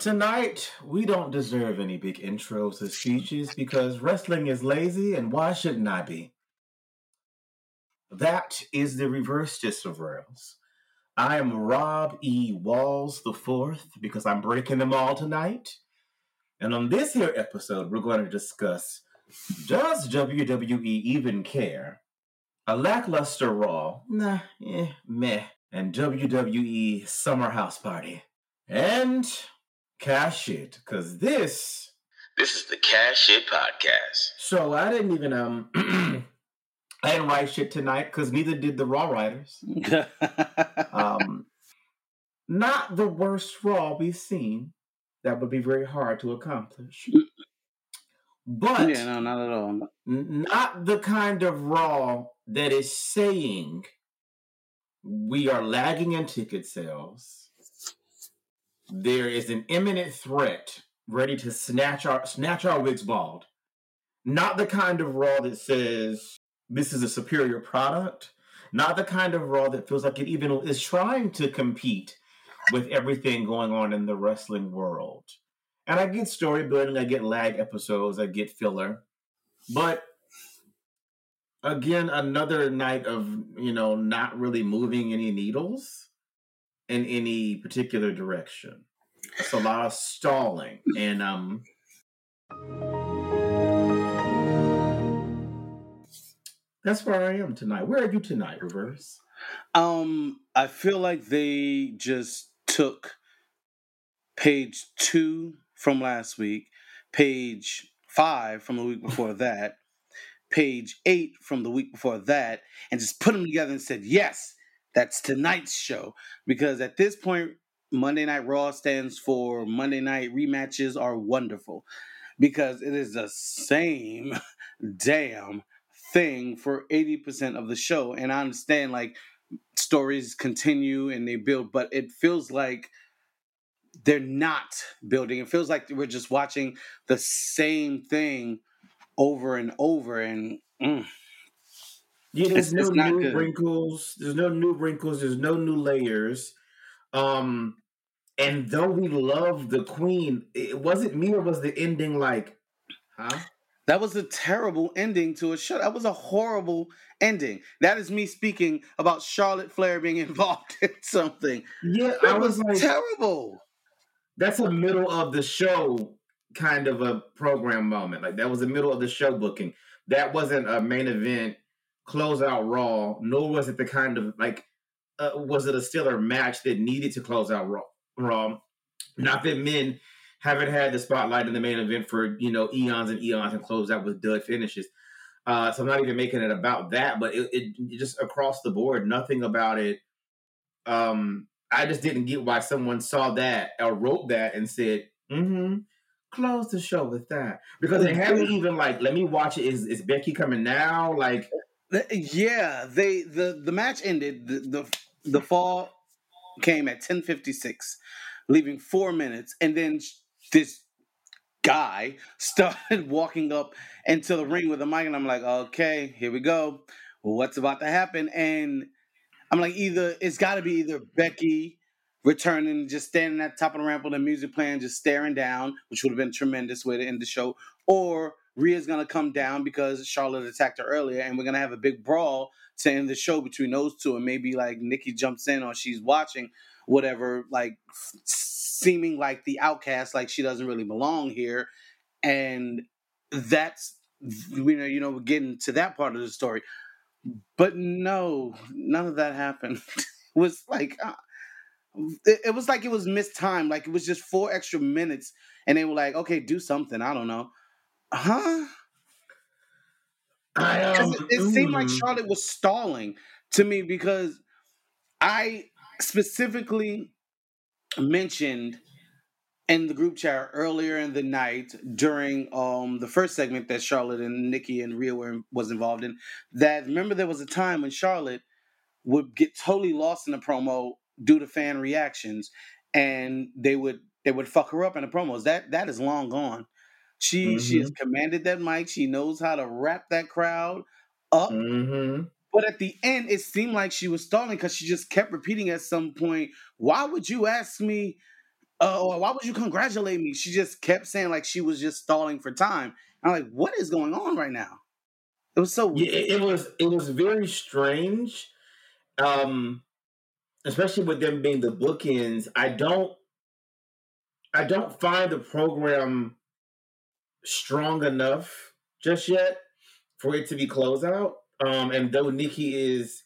Tonight, we don't deserve any big intros or speeches because wrestling is lazy, and why shouldn't I be? That is the reverse gist of rails. I am Rob E. Walls IV because I'm breaking them all tonight. And on this here episode, we're going to discuss, does WWE even care? A lackluster Raw, meh, and WWE Summer House Party. And Cash It, because this is the Cash It Podcast. So I didn't even, I didn't write shit tonight, because neither did the Raw writers. Not the worst Raw we've seen. That would be very hard to accomplish. But yeah, no, not at all. Not the kind of Raw that is saying we are lagging in ticket sales. There is an imminent threat ready to snatch our wigs bald. Not the kind of Raw that says this is a superior product. Not the kind of Raw that feels like it even is trying to compete with everything going on in the wrestling world. And I get story building, I get lag episodes, I get filler. But again, another night of, not really moving any needles in any particular direction. It's a lot of stalling. And that's where I am tonight. Where are you tonight, Reverse? I feel like they just took page 2 from last week, page 5 from the week before that, page 8 from the week before that, and just put them together and said, yes, that's tonight's show. Because at this point, Monday Night Raw stands for Monday Night Rematches Are Wonderful, because it is the same damn thing for 80% of the show. And I understand, stories continue and they build, but it feels like they're not building. It feels like we're just watching the same thing over and over. And there's no new wrinkles. There's no new wrinkles. There's no new layers. And though we love the Queen, it wasn't me, or was the ending huh? That was a terrible ending to a show. That was a horrible ending. That is me speaking about Charlotte Flair being involved in something. Yeah, that was terrible. That's a middle of the show kind of a program moment. That was a middle of the show booking. That wasn't a main event closeout Raw, nor was it the kind of was it a stellar match that needed to close out Raw? Not that men haven't had the spotlight in the main event for, eons and eons and closed out with dud finishes. So I'm not even making it about that, but it just across the board, nothing about it. I just didn't get why someone saw that or wrote that and said, close the show with that. Because they haven't even let me watch it. Is Becky coming now? Yeah, the match ended. The fall came at 10:56, leaving 4 minutes. And then this guy started walking up into the ring with a mic, and I'm like, okay, here we go. What's about to happen? And I'm like, it's got to be Becky returning, just standing at the top of the ramp with the music playing, just staring down, which would have been a tremendous way to end the show, or Rhea's going to come down because Charlotte attacked her earlier, and we're going to have a big brawl to end the show between those two, and maybe Nikki jumps in or she's watching, whatever, seeming like the outcast, she doesn't really belong here. And that's, we're getting to that part of the story. But no, none of that happened. It was it was mistimed. It was just 4 extra minutes. And they were okay, do something. I don't know. Huh? It seemed like Charlotte was stalling to me, because I specifically mentioned in the group chat earlier in the night during the first segment that Charlotte and Nikki and Rhea was involved in, that remember there was a time when Charlotte would get totally lost in the promo due to fan reactions, and they would fuck her up in the promos. That is long gone. She has commanded that mic. She knows how to wrap that crowd up. Mm-hmm. But at the end, it seemed like she was stalling, because she just kept repeating at some point, why would you ask me oh, why would you congratulate me? She just kept saying like she was just stalling for time. I'm like, what is going on right now? It was so weird. Yeah, it was very strange, especially with them being the bookends. I don't find the program strong enough just yet for it to be closed out. And though Nikki is,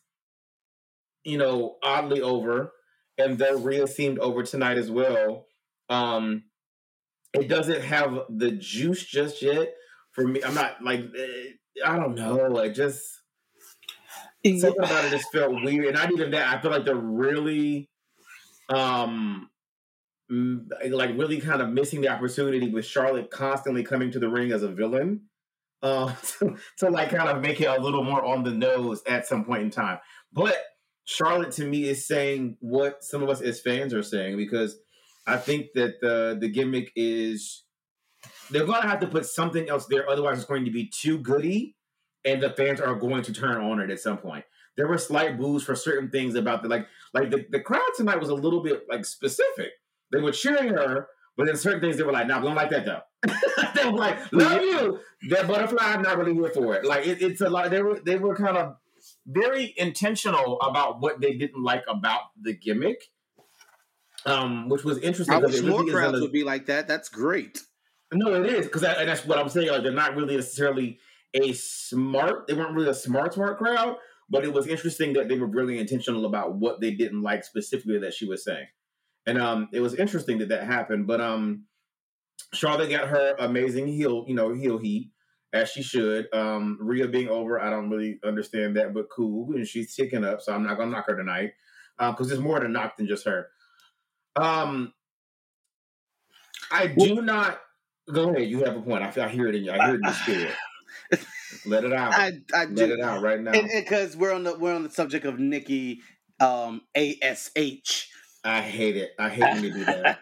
oddly over, and though Rhea seemed over tonight as well, it doesn't have the juice just yet for me. I'm not like. I don't know, like just something about it just felt weird. And not even that, I feel like they're really, really kind of missing the opportunity with Charlotte constantly coming to the ring as a villain to like kind of make it a little more on the nose at some point in time. But Charlotte to me is saying what some of us as fans are saying, because I think that the gimmick is. They're going to have to put something else there. Otherwise, it's going to be too goody, and the fans are going to turn on it at some point. There were slight boos for certain things about the like the crowd tonight was a little bit like specific. They were cheering her, but then certain things they were like, "No, nah, we don't like that though." They were like, "Love you." That butterfly, I'm not really here for it. Like it's a lot. They were kind of very intentional about what they didn't like about the gimmick, which was interesting. I wish more crowds would be like that. That's great. No, it is, because that's what I'm saying. Like, they're not really necessarily they weren't really a smart crowd, but it was interesting that they were really intentional about what they didn't like specifically that she was saying. And it was interesting that happened. But Charlotte got her amazing heel heat, as she should. Rhea being over, I don't really understand that, but cool. And she's ticking up, so I'm not going to knock her tonight, because there's more to knock than just her. Go ahead. You have a point. I hear it in you. I hear it in your spirit. Let it out. Let it out right now. Because we're on the subject of Nikki A.S.H. I hate it. I hate when you do that.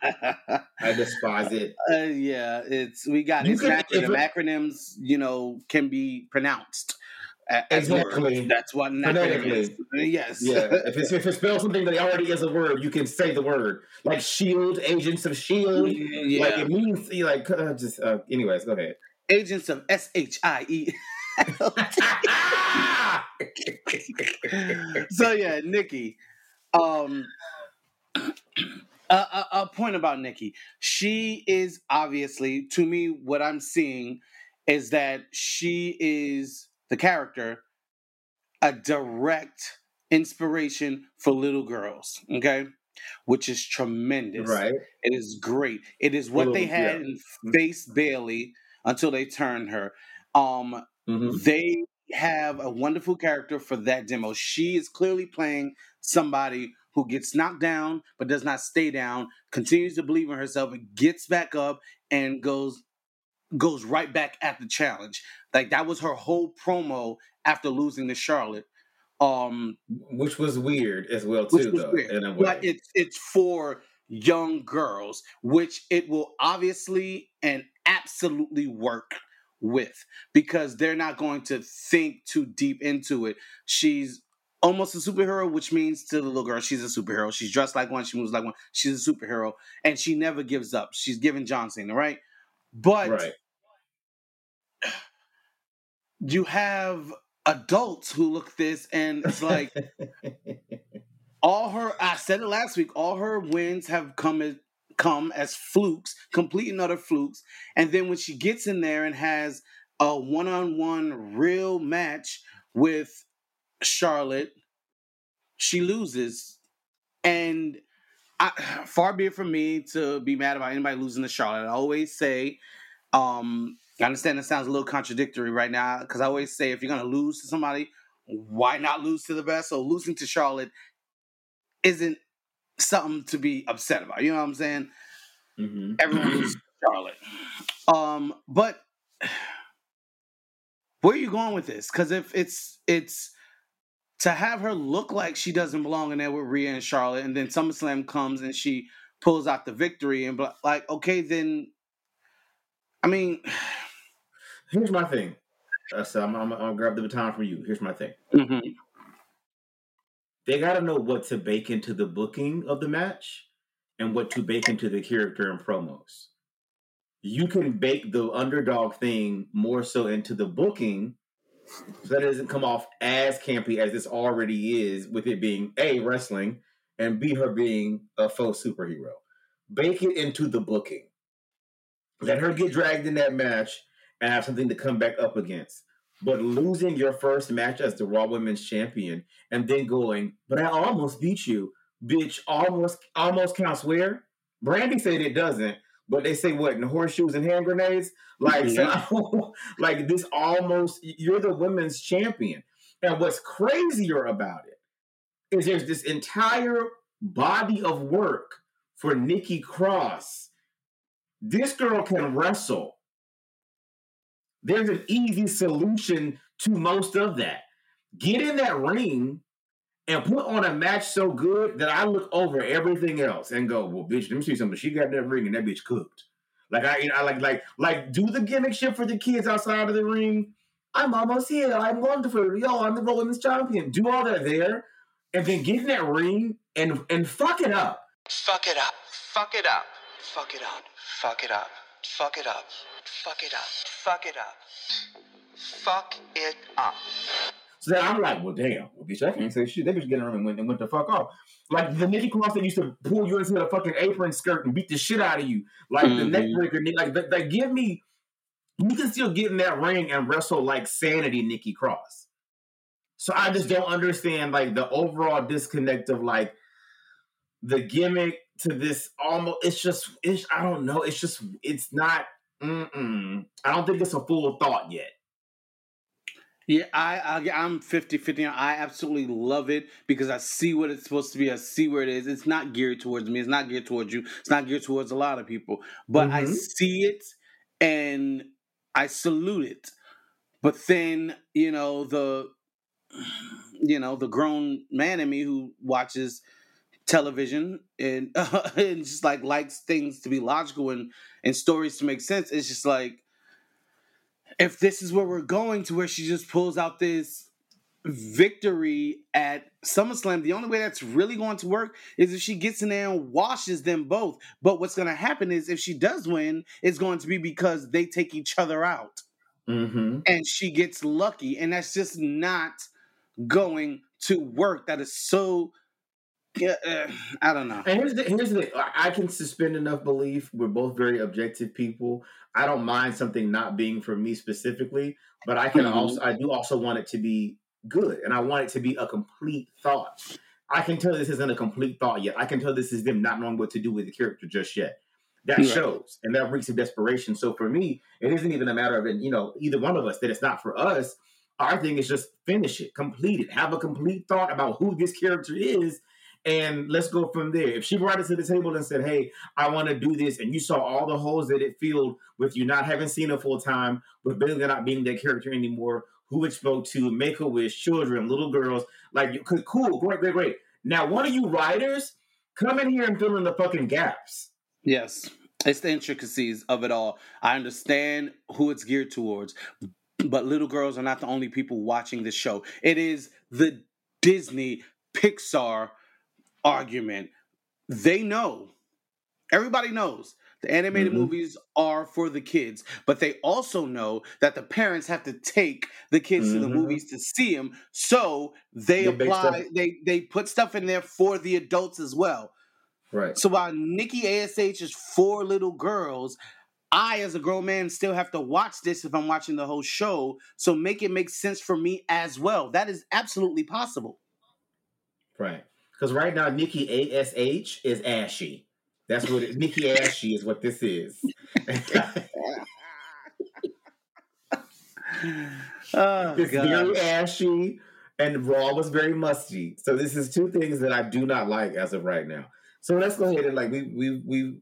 I despise it. Yeah, acronyms. Can be pronounced. Exactly. That's what an acronym is. Yes. Yeah. If it spells something that already is a word, you can say the word. Like SHIELD, Agents of SHIELD. Yeah. Like it means anyways, go ahead. Agents of SHIE. So yeah, Nikki. A point about Nikki. She is obviously, to me, what I'm seeing is that she is the character, a direct inspiration for little girls, okay? Which is tremendous. Right. It is great. It is what they had in Face Bayley until they turned her. They have a wonderful character for that demo. She is clearly playing somebody who gets knocked down but does not stay down, continues to believe in herself, gets back up, and goes right back at the challenge. Like, that was her whole promo after losing to Charlotte. Which was weird as well, too, though. In a way. But it's for young girls, which it will obviously and absolutely work with, because they're not going to think too deep into it. She's almost a superhero, which means to the little girl, she's a superhero. She's dressed like one. She moves like one. She's a superhero. And she never gives up. She's giving Johnson, right? But you have adults who look this, and it's like I said it last week, all her wins have come as flukes, complete and utter flukes. And then when she gets in there and has a one-on-one real match with Charlotte, she loses. And far be it from me to be mad about anybody losing to Charlotte. I always say, I understand that sounds a little contradictory right now, because I always say if you're going to lose to somebody, why not lose to the best? So losing to Charlotte isn't something to be upset about. You know what I'm saying? Mm-hmm. Everyone loses to Charlotte. But where are you going with this? Because if it's to have her look like she doesn't belong in there with Rhea and Charlotte, and then SummerSlam comes and she pulls out the victory, and like, okay, then, I mean, here's my thing. So I'm gonna grab the baton from you. Here's my thing. Mm-hmm. They gotta know what to bake into the booking of the match, and what to bake into the character and promos. You can bake the underdog thing more so into the booking so that it doesn't come off as campy as this already is, with it being A, wrestling, and B, her being a faux superhero. Bake it into the booking. Let her get dragged in that match and have something to come back up against. But losing your first match as the Raw Women's Champion and then going, but I almost beat you, bitch, almost counts where? Brandy said it doesn't, but they say what, in horseshoes and hand grenades? Like, yeah. So, like this almost, you're the Women's Champion. And what's crazier about it is there's this entire body of work for Nikki Cross. This girl can wrestle. There's an easy solution to most of that. Get in that ring and put on a match so good that I look over everything else and go, well, bitch, let me see something. She got that ring and that bitch cooked. Like, I do the gimmick shit for the kids outside of the ring. I'm almost here. I'm wonderful. Yo, I'm the Women's Champion. Do all that there. And then get in that ring and fuck it up. Fuck it up. Fuck it up. Fuck it up. Fuck it up. Fuck it up. Fuck it up. Fuck it up. Fuck it up. So then I'm like, well, damn. Well, bitch, I can't say shit. They just get in the room and went the fuck off. Like the Nikki Cross that used to pull you into the fucking apron skirt and beat the shit out of you. Like the neckbreaker. Like give me. You can still get in that ring and wrestle like sanity, Nikki Cross. So I just don't understand like the overall disconnect of like the gimmick to this almost. I don't know. It's not. I don't think it's a full thought yet. Yeah, I'm 50-50. I absolutely love it because I see what it's supposed to be. I see where it is. It's not geared towards me. It's not geared towards you. It's not geared towards a lot of people. But I see it and I salute it. But then, the grown man in me who watches television and just like likes things to be logical and stories to make sense. It's just like, if this is where we're going to, where she just pulls out this victory at SummerSlam, the only way that's really going to work is if she gets in there and washes them both. But what's going to happen is if she does win, it's going to be because they take each other out and she gets lucky. And that's just not going to work. That is so... Yeah, I don't know. And here's the I can suspend enough belief. We're both very objective people. I don't mind something not being for me specifically, but I can also want it to be good, and I want it to be a complete thought. I can tell this isn't a complete thought yet. I can tell this is them not knowing what to do with the character just yet. That shows, and that reeks of desperation. So for me, it isn't even a matter of either one of us that it's not for us. Our thing is just finish it, complete it, have a complete thought about who this character is. And let's go from there. If she brought it to the table and said, hey, I want to do this, and you saw all the holes that it filled with you not having seen her full time, with Bayley not being that character anymore, who it spoke to, Make-A-Wish, children, little girls, like, you could, cool, great. Now, one of you writers, come in here and fill in the fucking gaps. Yes, it's the intricacies of it all. I understand who it's geared towards, but little girls are not the only people watching this show. It is the Disney Pixar argument. They know. Everybody knows the animated movies are for the kids, but they also know that the parents have to take the kids to the movies to see them. So they put stuff in there for the adults as well. Right. So while Nikki A.S.H. is for little girls, I as a grown man still have to watch this if I'm watching the whole show. So make it make sense for me as well. That is absolutely possible. Right. Because right now, Nikki A.S.H. is ashy. That's what it, Nikki A.S.H. is what this is. It's very ashy, and Raw was very musty. So this is two things that I do not like as of right now. So let's go ahead and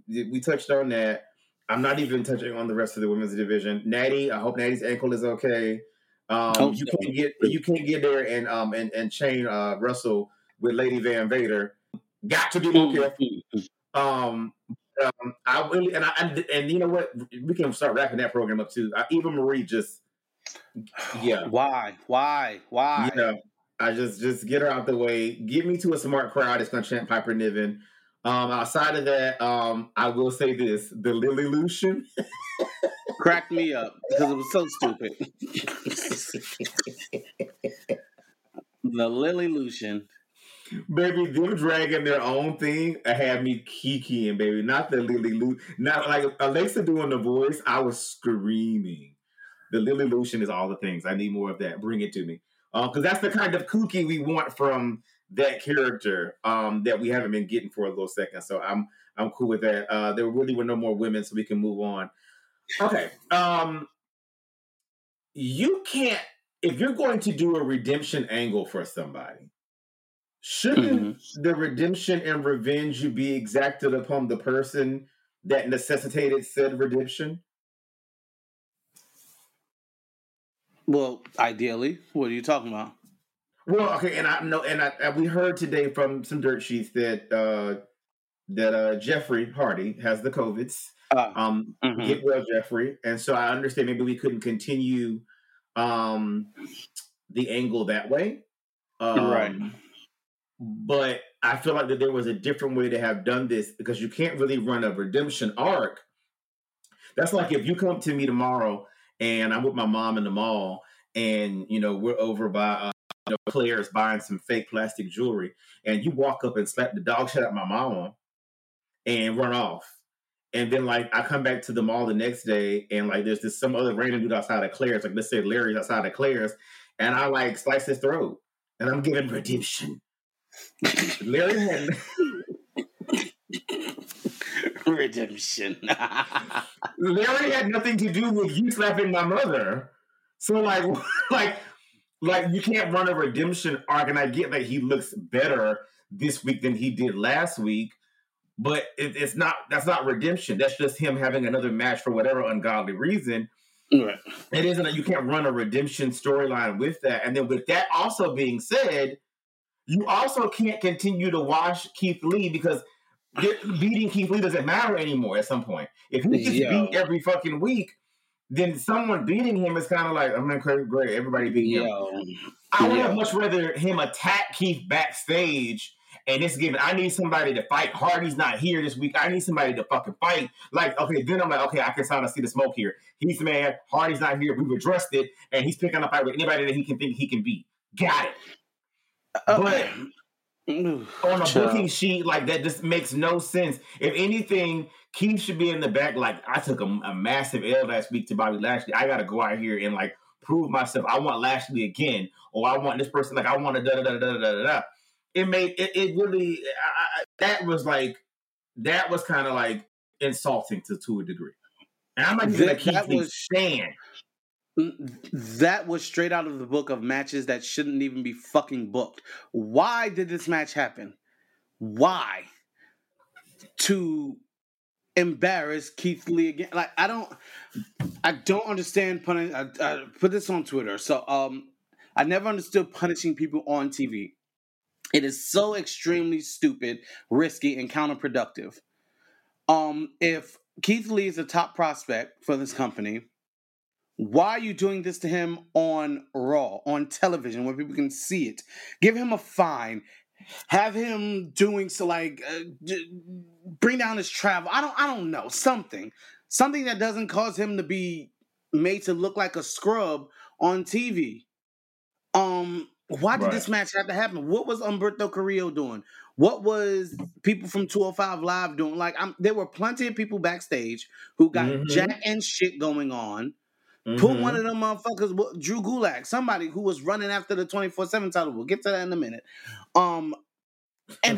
we touched on that. I'm not even touching on the rest of the women's division. Natty, I hope Natty's ankle is okay. You can get there and chain Russell with Lady Van Vader. Got to be more careful. I you know what? We can start wrapping that program up too. Eva Marie just, yeah. Why? You know, I just get her out the way. Get me to a smart crowd. It's going to chant Piper Niven. Outside of that, I will say this: the Lily-lution cracked me up because it was so stupid. The Lily-lution. Baby, them dragging their own thing had me kikiing, baby. Not the Lily-lution. Not like Alexa doing the voice. I was screaming. The Lily-lution is all the things. I need more of that. Bring it to me. Because that's the kind of kooky we want from that character that we haven't been getting for a little second. So I'm cool with that. There really were no more women, so we can move on. Okay. You can't, if you're going to do a redemption angle for somebody, shouldn't the redemption and revenge you be exacted upon the person that necessitated said redemption? Well, ideally, what are you talking about? Well, okay, and I know, and we heard today from some dirt sheets that that Jeffrey Hardy has the COVIDs. Get well, Jeffrey. And so I understand maybe we couldn't continue the angle that way, right? But I feel like that there was a different way to have done this, because you can't really run a redemption arc. That's like if you come to me tomorrow and I'm with my mom in the mall, and you know we're over by. Players buying some fake plastic jewelry, and you walk up and slap the dog shit out my mama and run off. And then, like, I come back to the mall the next day, and like, there's this some other random dude outside of Claire's, like, let's say Larry's outside of Claire's, and I like slice his throat, and I'm giving redemption. Larry had redemption. Larry had nothing to do with you slapping my mother, so like, you can't run a redemption arc, and I get that he looks better this week than he did last week, but it's not, that's not redemption. That's just him having another match for whatever ungodly reason. Right. It isn't that you can't run a redemption storyline with that. And then with that also being said, you also can't continue to watch Keith Lee, because beating Keith Lee doesn't matter anymore at some point. If he gets beat every fucking week, then someone beating him is kind of like, I'm mean, great, everybody beat him. I would have much rather him attack Keith backstage, and it's given, I need somebody to fight. Hardy's not here this week. I need somebody to fucking fight. Like, okay, then I'm like, okay, I can kind of see the smoke here. He's mad. Hardy's not here. We've addressed it, and he's picking a fight with anybody that he can think he can beat. Got it. Okay. But on a booking sheet, like, that just makes no sense. If anything, Keith should be in the back, like, I took a massive L last week to Bobby Lashley. I got to go out here and, like, prove myself. I want Lashley again, or I want this person. Like, I want to da-da-da-da-da-da-da. That was kind of, like, insulting to a degree. And I'm not even going to Keith stand. That was straight out of the book of matches that shouldn't even be fucking booked. Why did this match happen? Why? To embarrass Keith Lee again? Like, I don't understand punishing. I put this on Twitter. So I never understood punishing people on TV. It is so extremely stupid, risky, and counterproductive. If Keith Lee is a top prospect for this company, why are you doing this to him on Raw, on television, where people can see it? Give him a fine. Have him doing so, like, bring down his travel. I don't know, something that doesn't cause him to be made to look like a scrub on TV. Why did this match have to happen? What was Humberto Carrillo doing? What was people from 205 Live doing? Like, there were plenty of people backstage who got jack and shit going on. Put one of them motherfuckers, Drew Gulak, somebody who was running after the 24/7 title. We'll get to that in a minute. And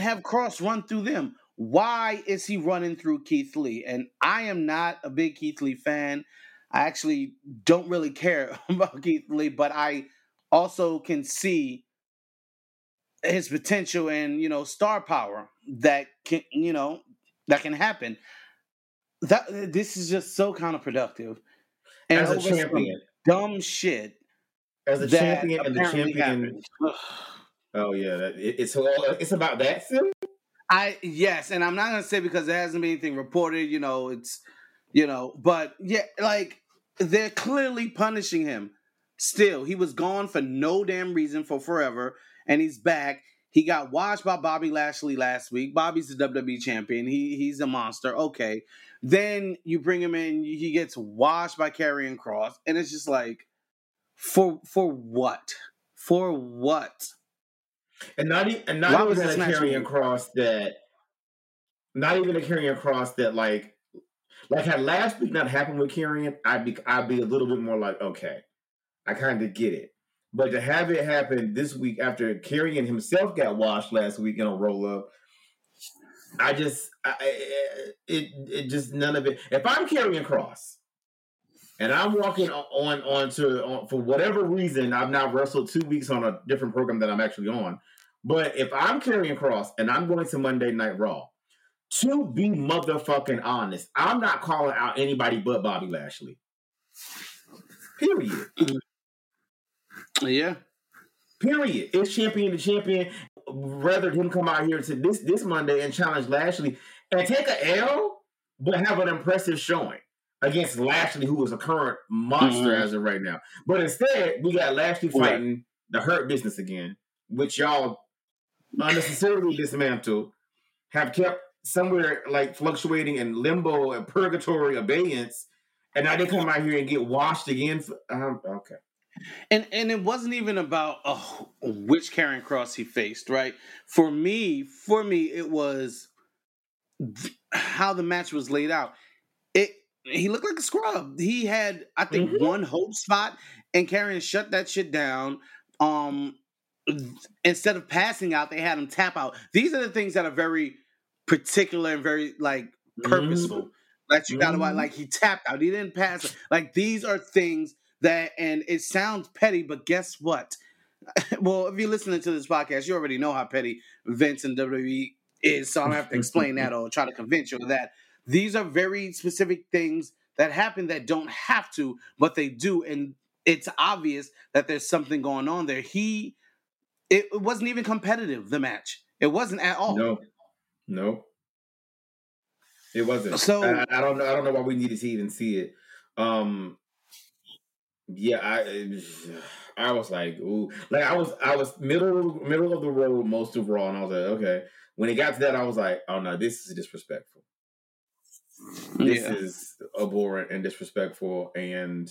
have Kross run through them. Why is he running through Keith Lee? And I am not a big Keith Lee fan. I actually don't really care about Keith Lee, but I also can see his potential and, you know, star power that can happen. That this is just so counterproductive. And as a champion, dumb shit. As a champion, and the champion. Oh yeah, it's about that. Sim? Yes, and I'm not gonna say because there hasn't been anything reported. You know, but yeah, like, they're clearly punishing him. Still, he was gone for no damn reason for forever, and he's back. He got washed by Bobby Lashley last week. Bobby's the WWE champion. He's a monster. Okay. Then you bring him in. He gets washed by Karrion Kross. And it's just like, for what? For what? And not even a Karrion Kross that... Not even a Karrion Kross that, like had last week not happened with Karrion, I'd be a little bit more like, okay, I kind of get it. But to have it happen this week after Karrion himself got washed last week in a roll-up, I just none of it. If I'm Karrion Kross and I'm walking on for whatever reason, I've now wrestled 2 weeks on a different program that I'm actually on. But if I'm Karrion Kross and I'm going to Monday Night Raw, to be motherfucking honest, I'm not calling out anybody but Bobby Lashley. Period. Yeah. Period. It's champion to champion. Rather him come out here to this Monday and challenge Lashley and take a L, but have an impressive showing against Lashley, who is a current monster as of right now. But instead, we got Lashley fighting the Hurt Business again, which y'all unnecessarily dismantled, have kept somewhere like fluctuating in limbo and purgatory abeyance, and now they come out here and get washed again. Okay, and it wasn't even about which Karrion Kross he faced, right? For me, it was how the match was laid out. He looked like a scrub. He had, I think, one hope spot, and Karrion shut that shit down. Instead of passing out, they had him tap out. These are the things that are very particular and very like purposeful. That you gotta watch. Like, he tapped out, he didn't pass. Like, these are things that, and it sounds petty, but guess what? Well, if you're listening to this podcast, you already know how petty Vince and WWE is, so I don't have to explain that or try to convince you of that. These are very specific things that happen that don't have to, but they do, and it's obvious that there's something going on there. It wasn't even competitive, the match. It wasn't at all. No, it wasn't. So I don't know why we needed to even see it. I was like, ooh, like I was middle of the road most of Raw, and I was like, okay. When it got to that, I was like, oh no, this is disrespectful. This is abhorrent and disrespectful, and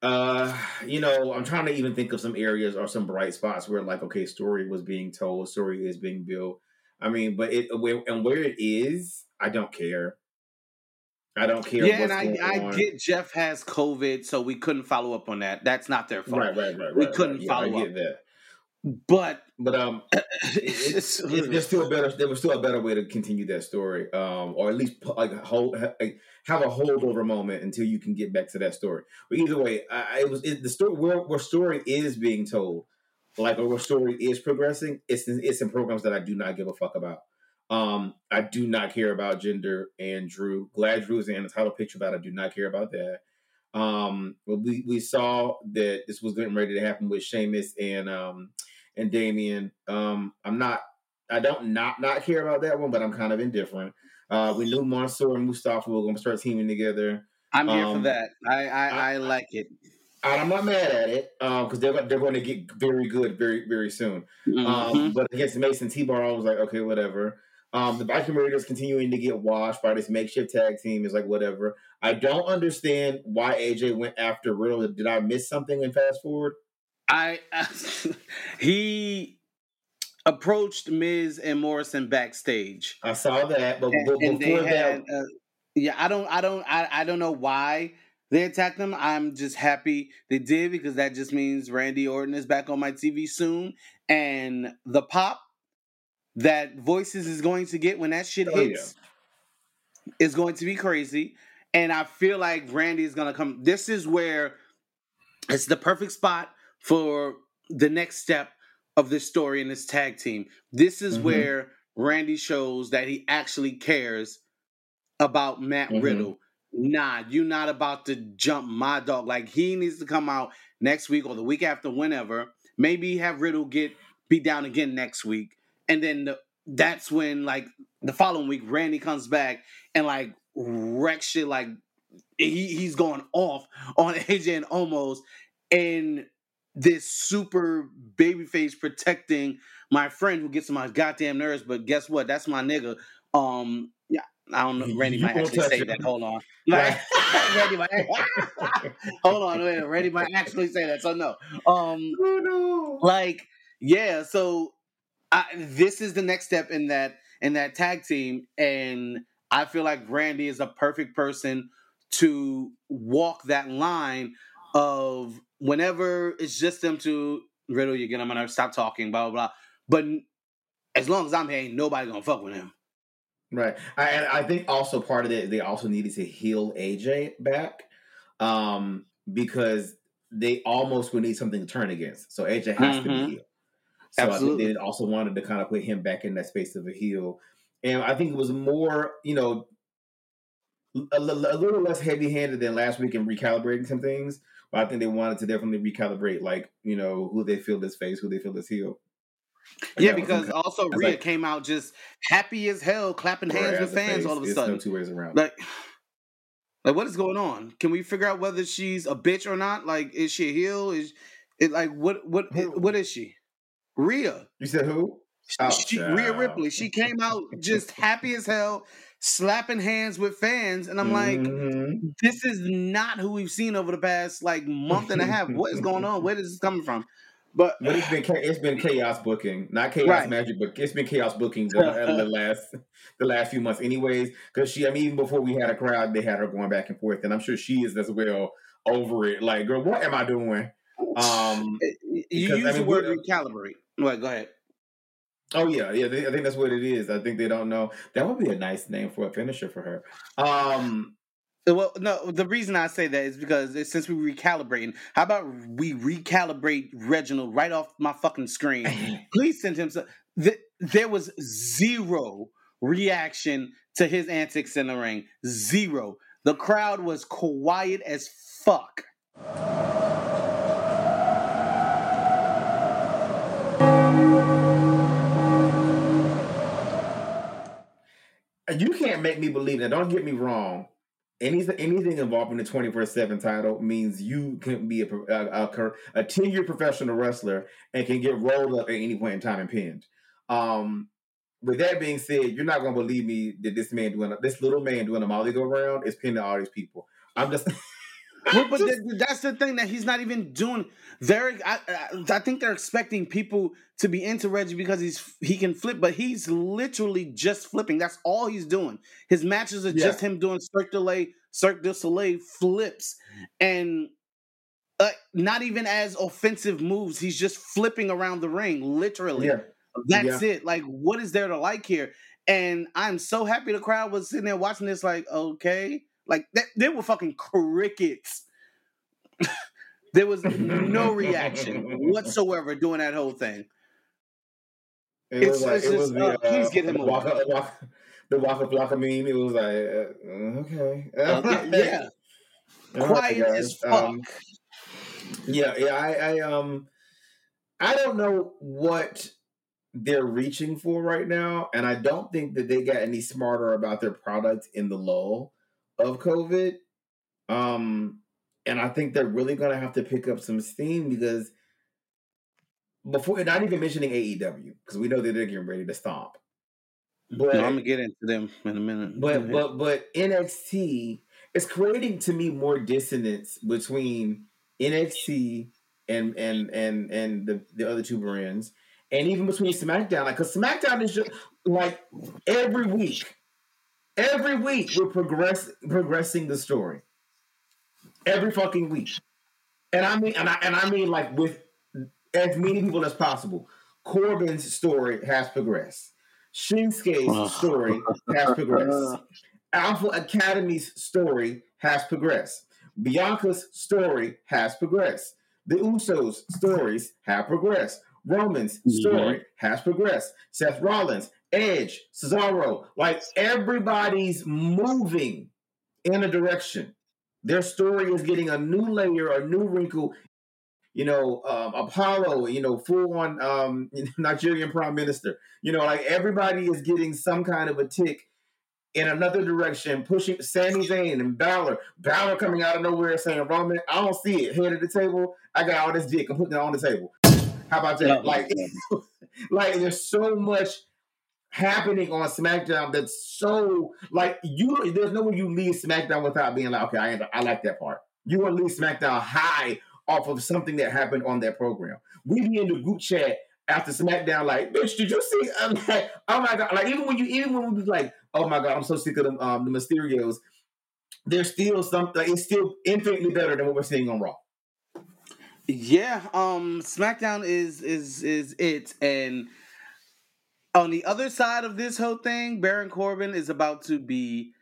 I'm trying to even think of some areas or some bright spots where, like, okay, story was being told, story is being built. I mean, but where it is, I don't care. I don't care. Yeah, what's going on. I get Jeff has COVID, so we couldn't follow up on that. That's not their fault. Right. We couldn't follow up. I get that. But there was still a better way to continue that story, or at least have a holdover moment until you can get back to that story. But either way, the story where story is being told. Like, our story is progressing. It's in programs that I do not give a fuck about. I do not care about gender and Drew. Glad Drew is in the title picture, but I do not care about that. We saw that this was getting ready to happen with Sheamus and Damian. I don't care about that one, but I'm kind of indifferent. We knew Mansoor and Mustafa were going to start teaming together. I'm here for that. I like it. I'm not mad at it because they're going to get very good very, very soon. But against Mason T-Bar, I was like, okay, whatever. The Viking Raiders continuing to get washed by this makeshift tag team is like, whatever. I don't understand why AJ went after Riddle. Did I miss something in Fast Forward? He approached Miz and Morrison backstage. I saw that, but before that, I don't know why they attacked them. I'm just happy they did, because that just means Randy Orton is back on my TV soon. And the pop that Voices is going to get when that shit hits is going to be crazy. And I feel like Randy is going to come. This is where it's the perfect spot for the next step of this story and this tag team. This is where Randy shows that he actually cares about Matt Riddle. Nah, you're not about to jump my dog. Like, he needs to come out next week or the week after, whenever. Maybe have Riddle get beat down again next week. And then that's when, like, the following week, Randy comes back and, like, wrecks shit. Like, he's going off on AJ and Omos. And this super babyface protecting my friend who gets on my goddamn nerves, but guess what? That's my nigga. Yeah, I don't know. Randy might actually say that. Hold on. Right. Randy might. Hold on. Wait, Randy might actually say that. So no. Like, yeah. So this is the next step in that tag team, and I feel like Randy is a perfect person to walk that line of whenever it's just them two, Riddle, you're getting on my nerves, stop talking, blah, blah, blah. But as long as I'm here, ain't nobody going to fuck with him. Right. I think also part of it, they also needed to heal AJ back because they almost would need something to turn against. So AJ has to be healed. So absolutely. I think they also wanted to kind of put him back in that space of a heel. And I think it was more, you know, a little less heavy-handed than last week in recalibrating some things. But I think they wanted to definitely recalibrate, like, you know, who they feel this face, who they feel this heel. Yeah, because also Rhea came out just happy as hell, clapping hands with fans all of a sudden. There's no two ways around. Like, what is going on? Can we figure out whether she's a bitch or not? Like, is she a heel? Is it like what is she? Rhea. You said who? Rhea Ripley. She came out just happy as hell, slapping hands with fans, and I'm like, this is not who we've seen over the past like month and a half. What is going on? Where is this coming from? But it's been chaos booking, not chaos magic, but it's been chaos booking the last few months, anyways. Because she, I mean, even before we had a crowd, they had her going back and forth, and I'm sure she is as well over it. Like, girl, what am I doing? The word recalibrate. Right, go ahead. Oh, yeah. I think that's what it is. I think they don't know. That would be a nice name for a finisher for her. Well, no, the reason I say that is because since we're recalibrating, how about we recalibrate Reginald right off my fucking screen? Please send him some. There was zero reaction to his antics in the ring. Zero. The crowd was quiet as fuck. You can't make me believe that. Don't get me wrong. Anything involving the 24/7 title means you can be a 10-year professional wrestler and can get rolled up at any point in time and pinned. With that being said, you're not going to believe me that this little man doing a merry-go-round is pinning all these people. I'm just... But that's the thing that he's not even doing. I think they're expecting people to be into Reggie because he can flip, but he's literally just flipping. That's all he's doing. His matches are just him doing Cirque du Soleil flips, and not even as offensive moves. He's just flipping around the ring, literally. Yeah. That's it. Like, what is there to like here? And I'm so happy the crowd was sitting there watching this like, okay. Like, they were fucking crickets. There was no reaction whatsoever during that whole thing. Please get him a walk. The Waka Flocka meme, it was like, okay. Quiet as fuck. I don't know what they're reaching for right now, and I don't think that they got any smarter about their product in the lull of COVID, and I think they're really going to have to pick up some steam because before, not even mentioning AEW, because we know that they're getting ready to stomp. But I'm gonna get into them in a minute. But NXT is creating to me more dissonance between NXT and the other two brands, and even between SmackDown. Like, because SmackDown is just like every week. Every week, we're progressing the story. Every fucking week. And I mean like with as many people as possible. Corbin's story has progressed. Shinsuke's story has progressed. Alpha Academy's story has progressed. Bianca's story has progressed. The Usos' stories have progressed. Roman's story has progressed. Seth Rollins, Edge, Cesaro, like everybody's moving in a direction. Their story is getting a new layer, a new wrinkle. You know, Apollo, you know, full on Nigerian prime minister. You know, like everybody is getting some kind of a tick in another direction, pushing Sami Zayn and Balor. Balor coming out of nowhere saying, Roman, I don't see it. Head of the table. I got all this dick. I'm putting it on the table. How about that? Like there's so much happening on SmackDown that's so, like, you. There's no way you leave SmackDown without being like, okay, I like that part. You want to leave SmackDown high off of something that happened on that program. We be in the group chat after SmackDown, like, bitch, did you see? I'm like, oh my God. Like, even when we be like, oh my God, I'm so sick of the Mysterios, there's still something, it's still infinitely better than what we're seeing on Raw. Yeah, SmackDown is it. And on the other side of this whole thing, Baron Corbin is about to be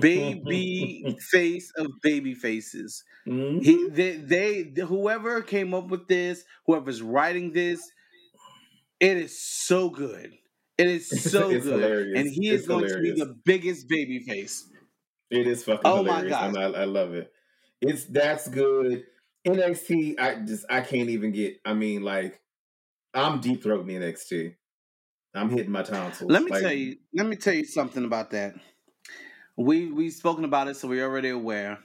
baby face of baby faces. Mm-hmm. They whoever came up with this, whoever's writing this, it is so good. It is so it's good. Hilarious. And he is going to be the biggest baby face. It is fucking hilarious. Oh my God. I love it. That's good. NXT, I can't even get, I mean, like, I'm deep throating NXT. I'm hitting my tonsils. Let me tell you something about that. We've spoken about it, so we're already aware.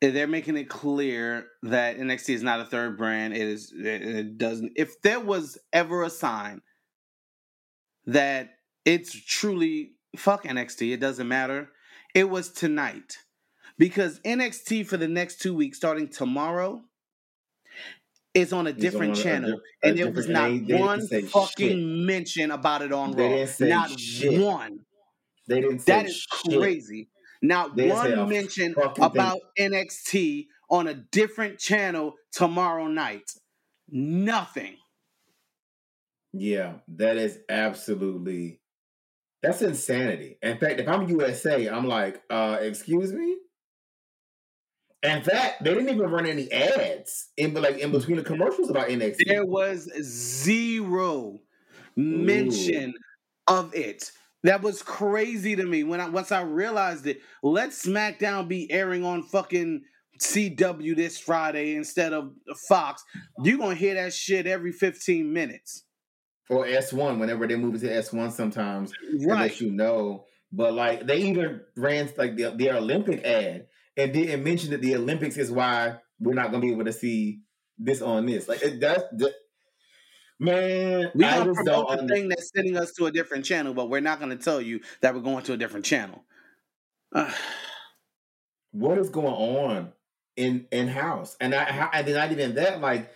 They're making it clear that NXT is not a third brand. It doesn't. If there was ever a sign that it's truly fuck NXT, it doesn't matter. It was tonight. Because NXT for the next 2 weeks, starting tomorrow, is on a different channel. And there was not one fucking mention about it on Raw. Not one. They didn't say shit. That is crazy. Not one mention about NXT on a different channel tomorrow night. Nothing. Yeah, that is absolutely... That's insanity. In fact, if I'm USA, I'm like, excuse me? In fact, they didn't even run any ads in between the commercials about NXT. There was zero mention of it. That was crazy to me once I realized it. Let SmackDown be airing on fucking CW this Friday instead of Fox. You're gonna hear that shit every 15 minutes. Or S1, whenever they move it to S1 sometimes, right. Let you know. But like they even ran like their Olympic ad. And didn't mention that the Olympics is why we're not going to be able to see this on this. Like, that's... Man, we I just don't understand. The thing that's sending us to a different channel, but we're not going to tell you that we're going to a different channel. What is going on in-house? And then not even that, like,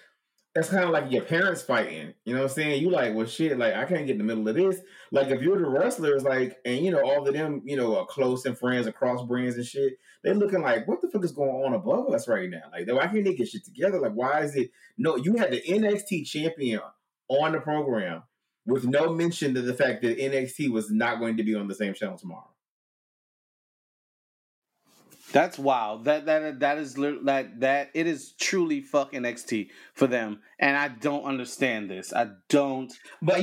that's kind of like your parents fighting. You know what I'm saying? You like, well, shit, like, I can't get in the middle of this. Like, if you're the wrestlers, like, and, you know, all of them, you know, are close and friends across brands and shit, they're looking like, what the fuck is going on above us right now? Like, why can't they get shit together? Like, why is it? No, you had the NXT champion on the program with no mention to the fact that NXT was not going to be on the same channel tomorrow. That's wild. That it is truly fuck NXT for them, and I don't understand this. I don't. But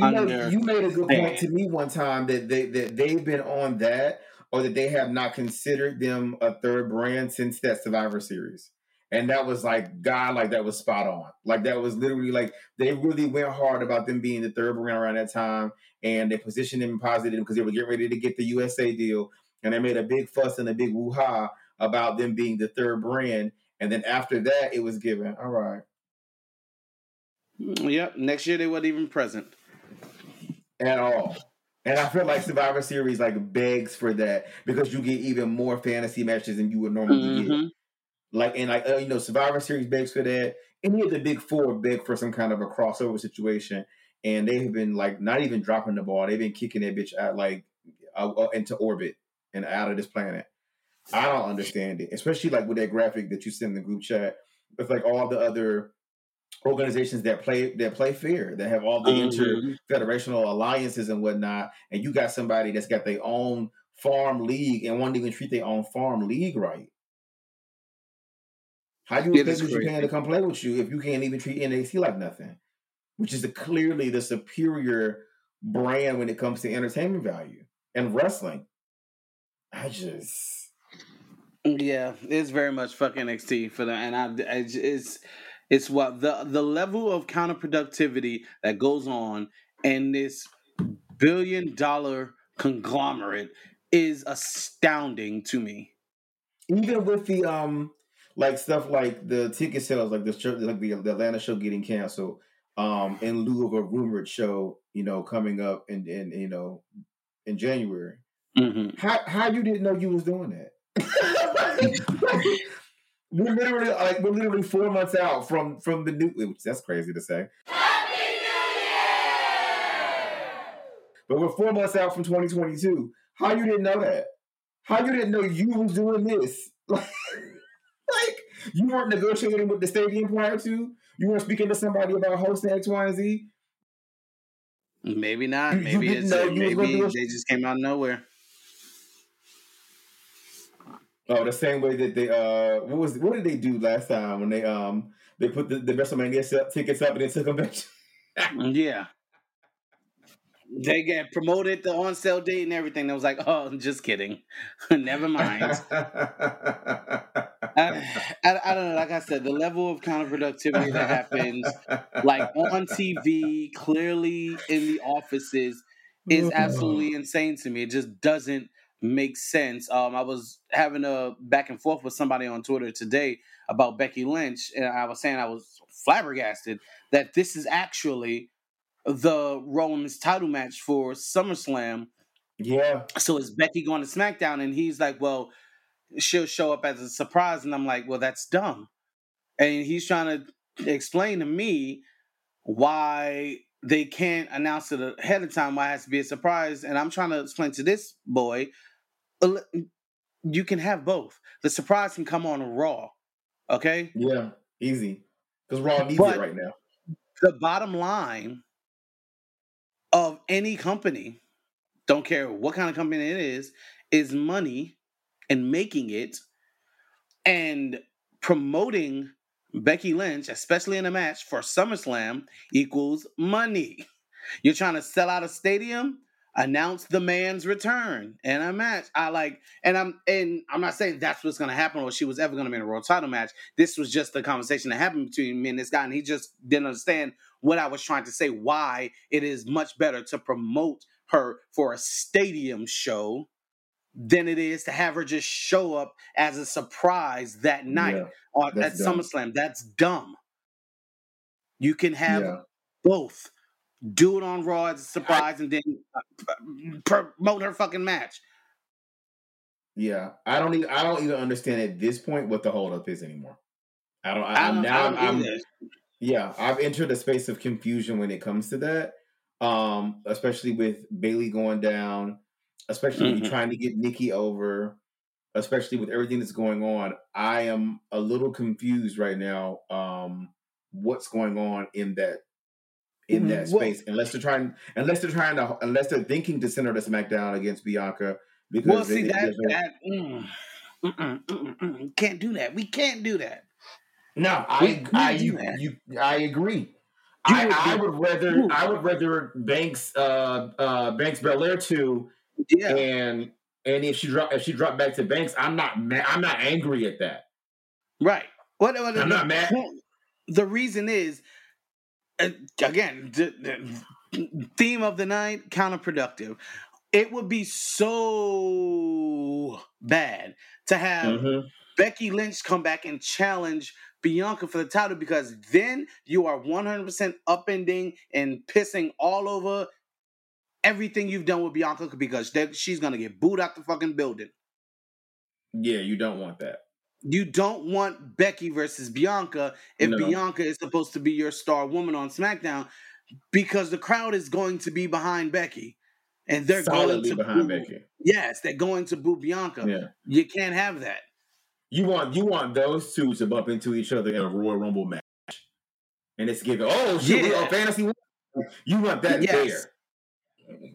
you made a good point to me one time that they've been on that, or that they have not considered them a third brand since that Survivor Series, and that was like God, like that was spot on. Like that was literally like they really went hard about them being the third brand around that time, and they positioned them positive because they were getting ready to get the USA deal, and they made a big fuss and a big woo ha about them being the third brand, and then after that, it was given. All right. Yep. Next year, they weren't even present at all. And I feel like Survivor Series like begs for that because you get even more fantasy matches than you would normally get. Like Survivor Series begs for that. Any of the big four beg for some kind of a crossover situation, and they have been like not even dropping the ball. They've been kicking that bitch out like into orbit and out of this planet. I don't understand it, especially like with that graphic that you send in the group chat. It's like all the other organizations that play fair, that have all the interfederational alliances and whatnot, and you got somebody that's got their own farm league and won't even treat their own farm league right. How do you expect Japan to come play with you if you can't even treat NXT like nothing, which is clearly the superior brand when it comes to entertainment value and wrestling? Yeah, it's very much fuck NXT for them, and it's what the level of counterproductivity that goes on in this billion-dollar conglomerate is astounding to me. Even with the like stuff like the ticket sales, like the show, like the Atlanta show getting canceled, in lieu of a rumored show, you know, coming up in you know in January. Mm-hmm. How you didn't know you was doing that? We're literally 4 months out from the new, which that's crazy to say. Happy New Year! But we're 4 months out from 2022. How you didn't know that? How you didn't know you was doing this? Like you weren't negotiating with the stadium prior to? You weren't speaking to somebody about hosting X, Y, and Z? Maybe not. Maybe they just came out of nowhere. Oh, the same way that they what did they do last time when they put the WrestleMania tickets up and they took them back? Yeah, they get promoted the on sale date and everything. It was like, oh, I'm just kidding, never mind. I don't know. Like I said, the level of counterproductivity that happens, like on TV, clearly in the offices, is absolutely insane to me. It just doesn't makes sense. I was having a back and forth with somebody on Twitter today about Becky Lynch, and I was saying I was flabbergasted that this is actually the Raw Women's title match for SummerSlam. Yeah. So is Becky going to SmackDown? And he's like, well, she'll show up as a surprise. And I'm like, well, that's dumb. And he's trying to explain to me why they can't announce it ahead of time, why it has to be a surprise. And I'm trying to explain to this boy, you can have both. The surprise can come on Raw, okay? Yeah, easy. Because Raw needs it right now. The bottom line of any company, don't care what kind of company it is money and making it and promoting Becky Lynch, especially in a match for SummerSlam, equals money. You're trying to sell out a stadium, announce the man's return in a match. I'm not saying that's what's going to happen or she was ever going to be in a Royal title match. This was just the conversation that happened between me and this guy, and he just didn't understand what I was trying to say, why it is much better to promote her for a stadium show than it is to have her just show up as a surprise that night at SummerSlam. That's dumb. You can have both. Do it on Raw as a surprise and then promote her fucking match. Yeah, I don't even understand at this point what the holdup is anymore. I've entered a space of confusion when it comes to that, especially with Bayley going down. Especially when you're trying to get Nikki over, especially with everything that's going on. I am a little confused right now. What's going on in that space? Unless they're thinking to send her to SmackDown against Bianca. Because can't do that. We can't do that. No, I agree. I would rather Banks Belair to. Yeah, and if she dropped back to Banks, I'm not mad. I'm not angry at that. Right. I'm not mad. The reason is, again, the theme of the night: counterproductive. It would be so bad to have Becky Lynch come back and challenge Bianca for the title, because then you are 100% upending and pissing all over everything you've done with Bianca, because she's going to get booed out the fucking building. Yeah, you don't want that. You don't want Becky versus Bianca Bianca is supposed to be your star woman on SmackDown, because the crowd is going to be behind Becky. And they're solidly going to behind Becky. Yes, they're going to boo Bianca. Yeah. You can't have that. You want those two to bump into each other in a Royal Rumble match. And it's given, a fantasy win. You want that there.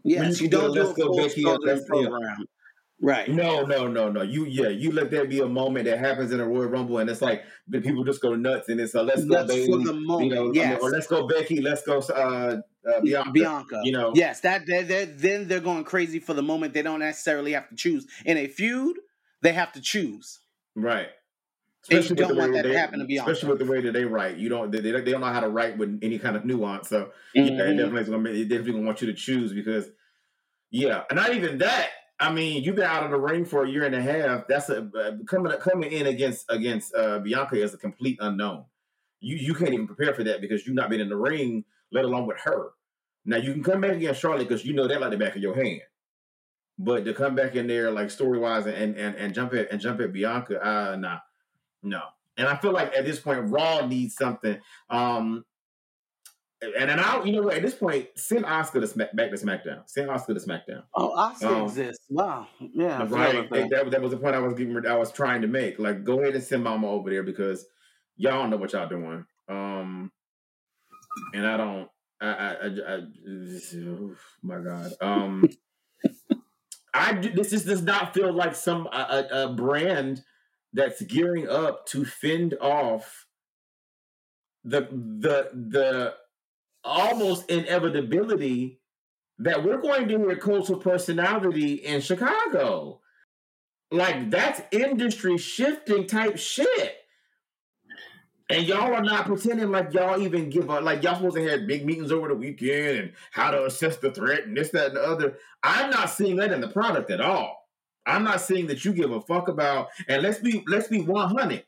Yes, you don't do a program. Right. No. You let there be a moment that happens in a Royal Rumble, and it's like the people just go nuts, and it's let's go Bayley, or let's go Becky, let's go Bianca. You know, yes, that then they're going crazy for the moment. They don't necessarily have to choose in a feud; they have to choose. Right. Especially you don't want that to happen to Bianca. Especially with the way that they write. They don't know how to write with any kind of nuance. So, yeah, it definitely is going to want you to choose, because, and not even that. I mean, you've been out of the ring for a year and a half. That's coming in against Bianca is a complete unknown. You can't even prepare for that because you've not been in the ring, let alone with her. Now, you can come back against Charlotte because you know that like the back of your hand. But to come back in there, like, story-wise and jump at Bianca, no. And I feel like at this point, Raw needs something. At this point, send Oscar back to SmackDown. Send Oscar to SmackDown. Oh, Oscar exists. Wow. Yeah. Right. That was the point I was trying to make. Like, go ahead and send Mama over there because y'all know what y'all doing. And I don't. I oh my God. This just does not feel like some a brand that's gearing up to fend off the almost inevitability that we're going to hear cultural personality in Chicago. Like, that's industry shifting type shit. And y'all are not pretending like y'all even give up. Like, y'all supposed to have big meetings over the weekend and how to assess the threat and this, that, and the other. I'm not seeing that in the product at all. I'm not seeing that you give a fuck about. And let's be 100.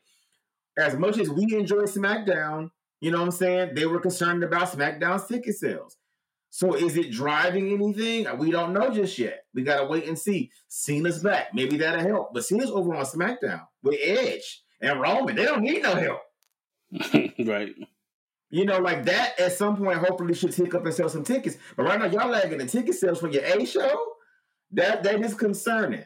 As much as we enjoy SmackDown, you know what I'm saying? They were concerned about SmackDown's ticket sales. So is it driving anything? We don't know just yet. We got to wait and see. Cena's back. Maybe that'll help. But Cena's over on SmackDown with Edge and Roman. They don't need no help. Right. You know, like that at some point hopefully should tick up and sell some tickets. But right now, y'all lagging the ticket sales for your A show? That is concerning.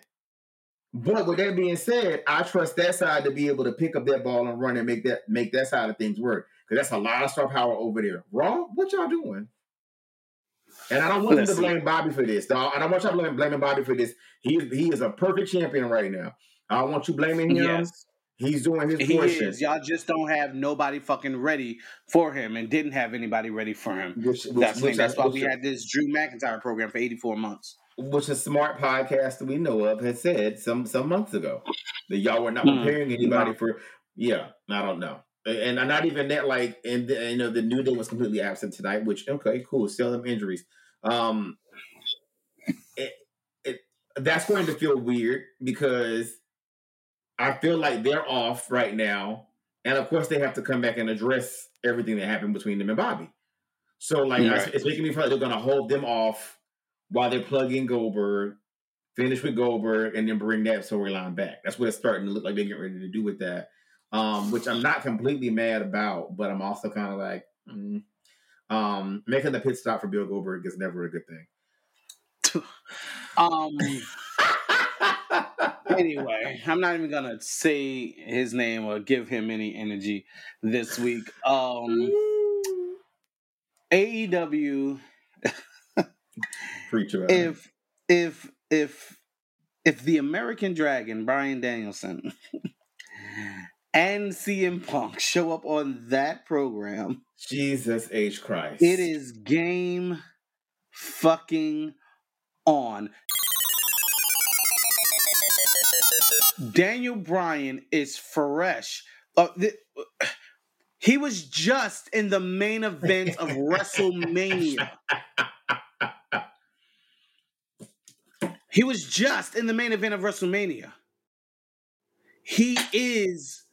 But with that being said, I trust that side to be able to pick up that ball and run and make that side of things work. Because that's a lot of star power over there. Raw, what y'all doing? And I don't want to blame Bobby for this, dog. I don't want y'all blaming Bobby for this. He is a perfect champion right now. I don't want you blaming him. Yes. He's doing his portion. Y'all just don't have nobody fucking ready for him and didn't have anybody ready for him. That's why we had this Drew McIntyre program for 84 months. Which a smart podcast that we know of had said some months ago that y'all were not preparing anybody for. Yeah, I don't know. And not even that, like, and the New Day was completely absent tonight, which, okay, cool. Sell them injuries. That's going to feel weird because I feel like they're off right now. And of course, they have to come back and address everything that happened between them and Bobby. So, like, it's making me feel like they're going to hold them off while they're plugging Goldberg, finish with Goldberg, and then bring that storyline back. That's what it's starting to look like they're getting ready to do with that, which I'm not completely mad about, but I'm also kind of like, making the pit stop for Bill Goldberg is never a good thing. Anyway, I'm not even going to say his name or give him any energy this week. AEW, if the American Dragon, Bryan Danielson, and CM Punk show up on that program, Jesus H. Christ, it is game fucking on. Daniel Bryan is fresh. He was just in the main event of WrestleMania. He was just in the main event of WrestleMania. He is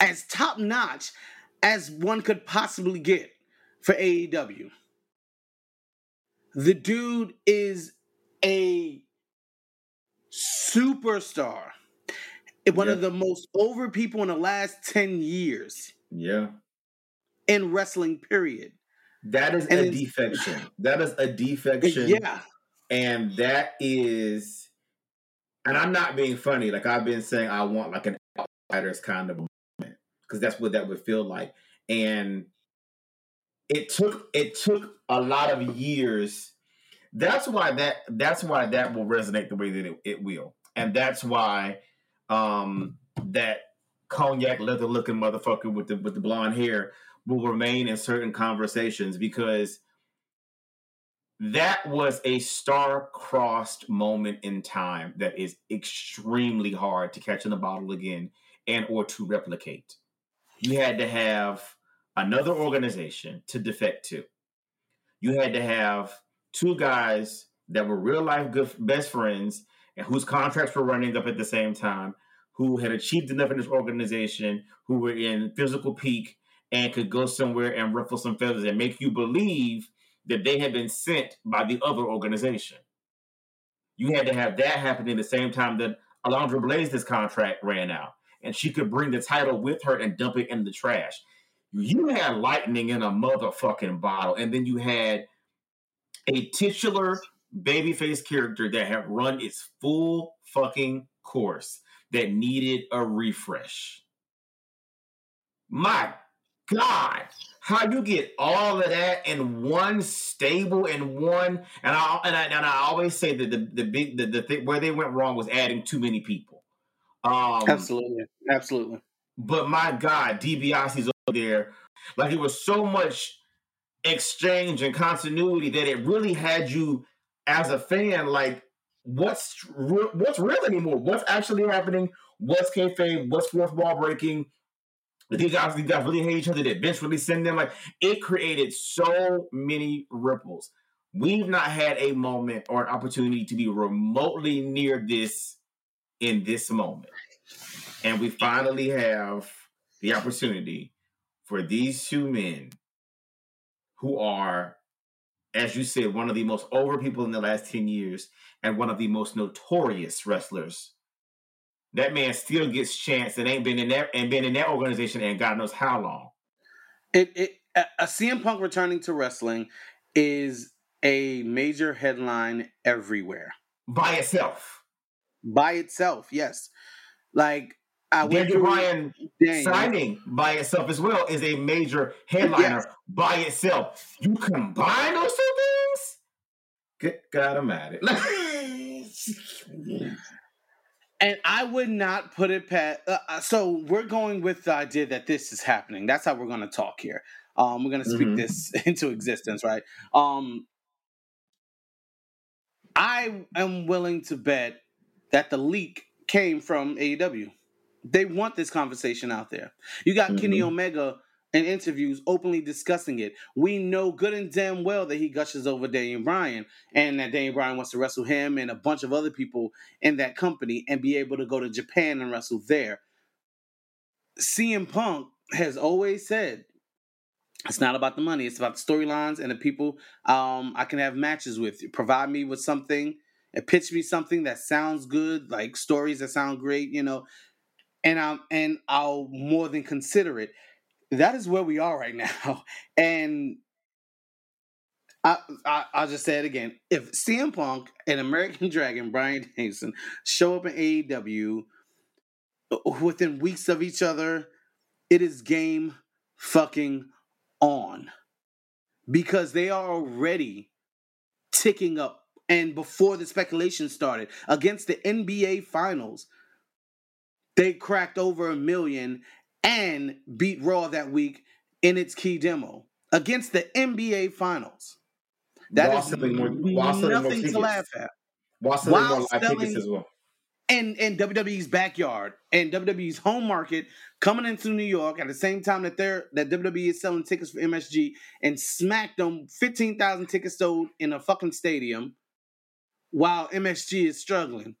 as top-notch as one could possibly get for AEW. The dude is a superstar. One of the most over people in the last 10 years. Yeah. In wrestling, period. That is a defection. Yeah. And that is... And I'm not being funny. Like, I've been saying I want, like, an outsiders kind of moment. Because that's what that would feel like. And it took a lot of years... That's why that will resonate the way that it will. And that's why that cognac leather looking motherfucker with the blonde hair will remain in certain conversations, because that was a star-crossed moment in time that is extremely hard to catch in a bottle again and or to replicate. You had to have another organization to defect to. You had to have two guys that were real life good best friends and whose contracts were running up at the same time, who had achieved enough in this organization, who were in physical peak and could go somewhere and ruffle some feathers and make you believe that they had been sent by the other organization. You had to have that happen at the same time that Alondra Blaze's contract ran out, and she could bring the title with her and dump it in the trash. You had lightning in a motherfucking bottle, and then you had a titular babyface character that had run its full fucking course that needed a refresh. My God, how you get all of that in one stable and one, and I always say that the big thing where they went wrong was adding too many people. Absolutely. But my God, DiBiase's over there. Like, it was so much exchange and continuity that it really had you as a fan, like, what's real anymore? What's actually happening? What's kayfabe? What's fourth wall breaking? These guys really hate each other. Did Vince really send them? Like, it created so many ripples. We've not had a moment or an opportunity to be remotely near this in this moment. And we finally have the opportunity for these two men who are, as you said, one of the most over people in the last 10 years and one of the most notorious wrestlers. That man still gets chance and ain't been in that and been in that organization and God knows how long. A CM Punk returning to wrestling is a major headline everywhere. By itself, yes. Like, Daniel Bryan signing by itself as well is a major headliner by itself. You combine those two things? Good God, I'm at it. And I would not put it past... So we're going with the idea that this is happening. That's how we're going to talk here. We're going to speak this into existence, right? I am willing to bet that the leak came from AEW. They want this conversation out there. You got Kenny Omega in interviews openly discussing it. We know good and damn well that he gushes over Daniel Bryan and that Daniel Bryan wants to wrestle him and a bunch of other people in that company and be able to go to Japan and wrestle there. CM Punk has always said, it's not about the money. It's about the storylines and the people I can have matches with. Provide me with something and pitch me something that sounds good, like stories that sound great, you know, and I'll more than consider it. That is where we are right now. And I'll just say it again. If CM Punk and American Dragon, Bryan Danielson, show up in AEW within weeks of each other, it is game fucking on. Because they are already ticking up. And before the speculation started, against the NBA Finals, they cracked over 1 million and beat Raw that week in its key demo against the NBA Finals. That while is selling nothing to laugh at. While selling as well. And WWE's backyard and WWE's home market, coming into New York at the same time that WWE is selling tickets for MSG and SmackDown, 15,000 tickets sold in a fucking stadium while MSG is struggling.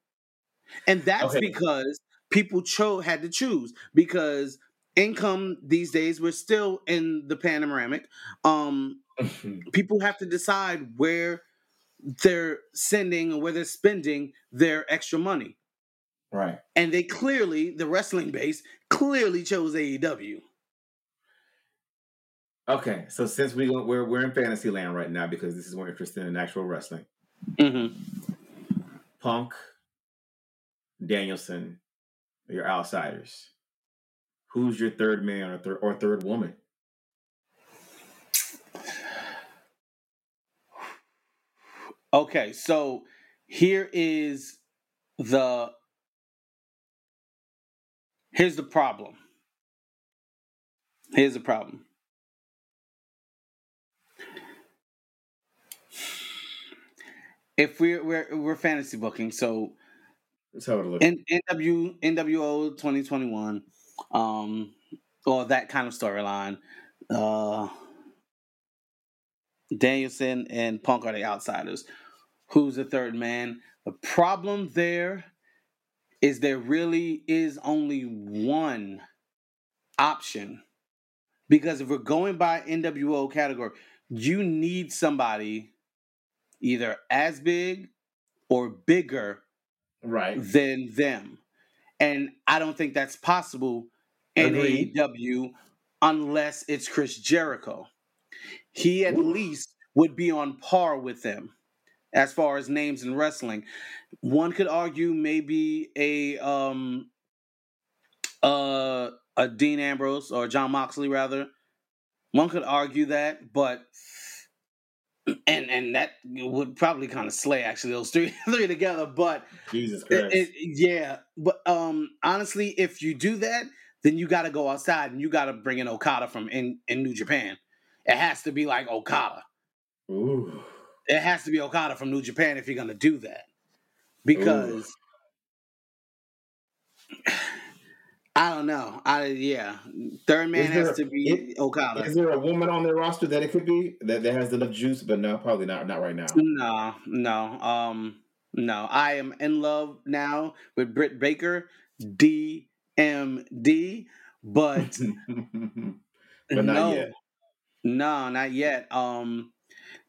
And that's because people had to choose, because income these days, we're still in the panoramic. People have to decide where they're sending or where they're spending their extra money. Right. And they the wrestling base clearly chose AEW. Okay. So since we're in fantasy land right now, because this is more interesting in actual wrestling. Punk, Danielson, your outsiders. Who's your third man or third woman? Okay, so here's the problem. Here's the problem. If we're fantasy booking, so totally. NWO 2021. Or that kind of storyline. Danielson and Punk are the outsiders. who's the third man. The problem there is there really is only one option. Because if we're going by NWO category, you need somebody either as big or bigger than them. And I don't think that's possible in AEW unless it's Chris Jericho. He at least would be on par with them as far as names in wrestling. One could argue maybe a Dean Ambrose or Jon Moxley, rather. One could argue that, but and that would probably kind of slay actually those three together. But Jesus Christ, yeah. But honestly, if you do that, then you got to go outside and you got to bring in Okada from in New Japan. It has to be like Okada. Ooh. It has to be Okada from New Japan if you're going to do that, because I don't know. Third man has to be Okada. Is there a woman on their roster that it could be that has enough juice? But no, probably not right now. No. I am in love now with Britt Baker, DMD, but but not yet. No, not yet.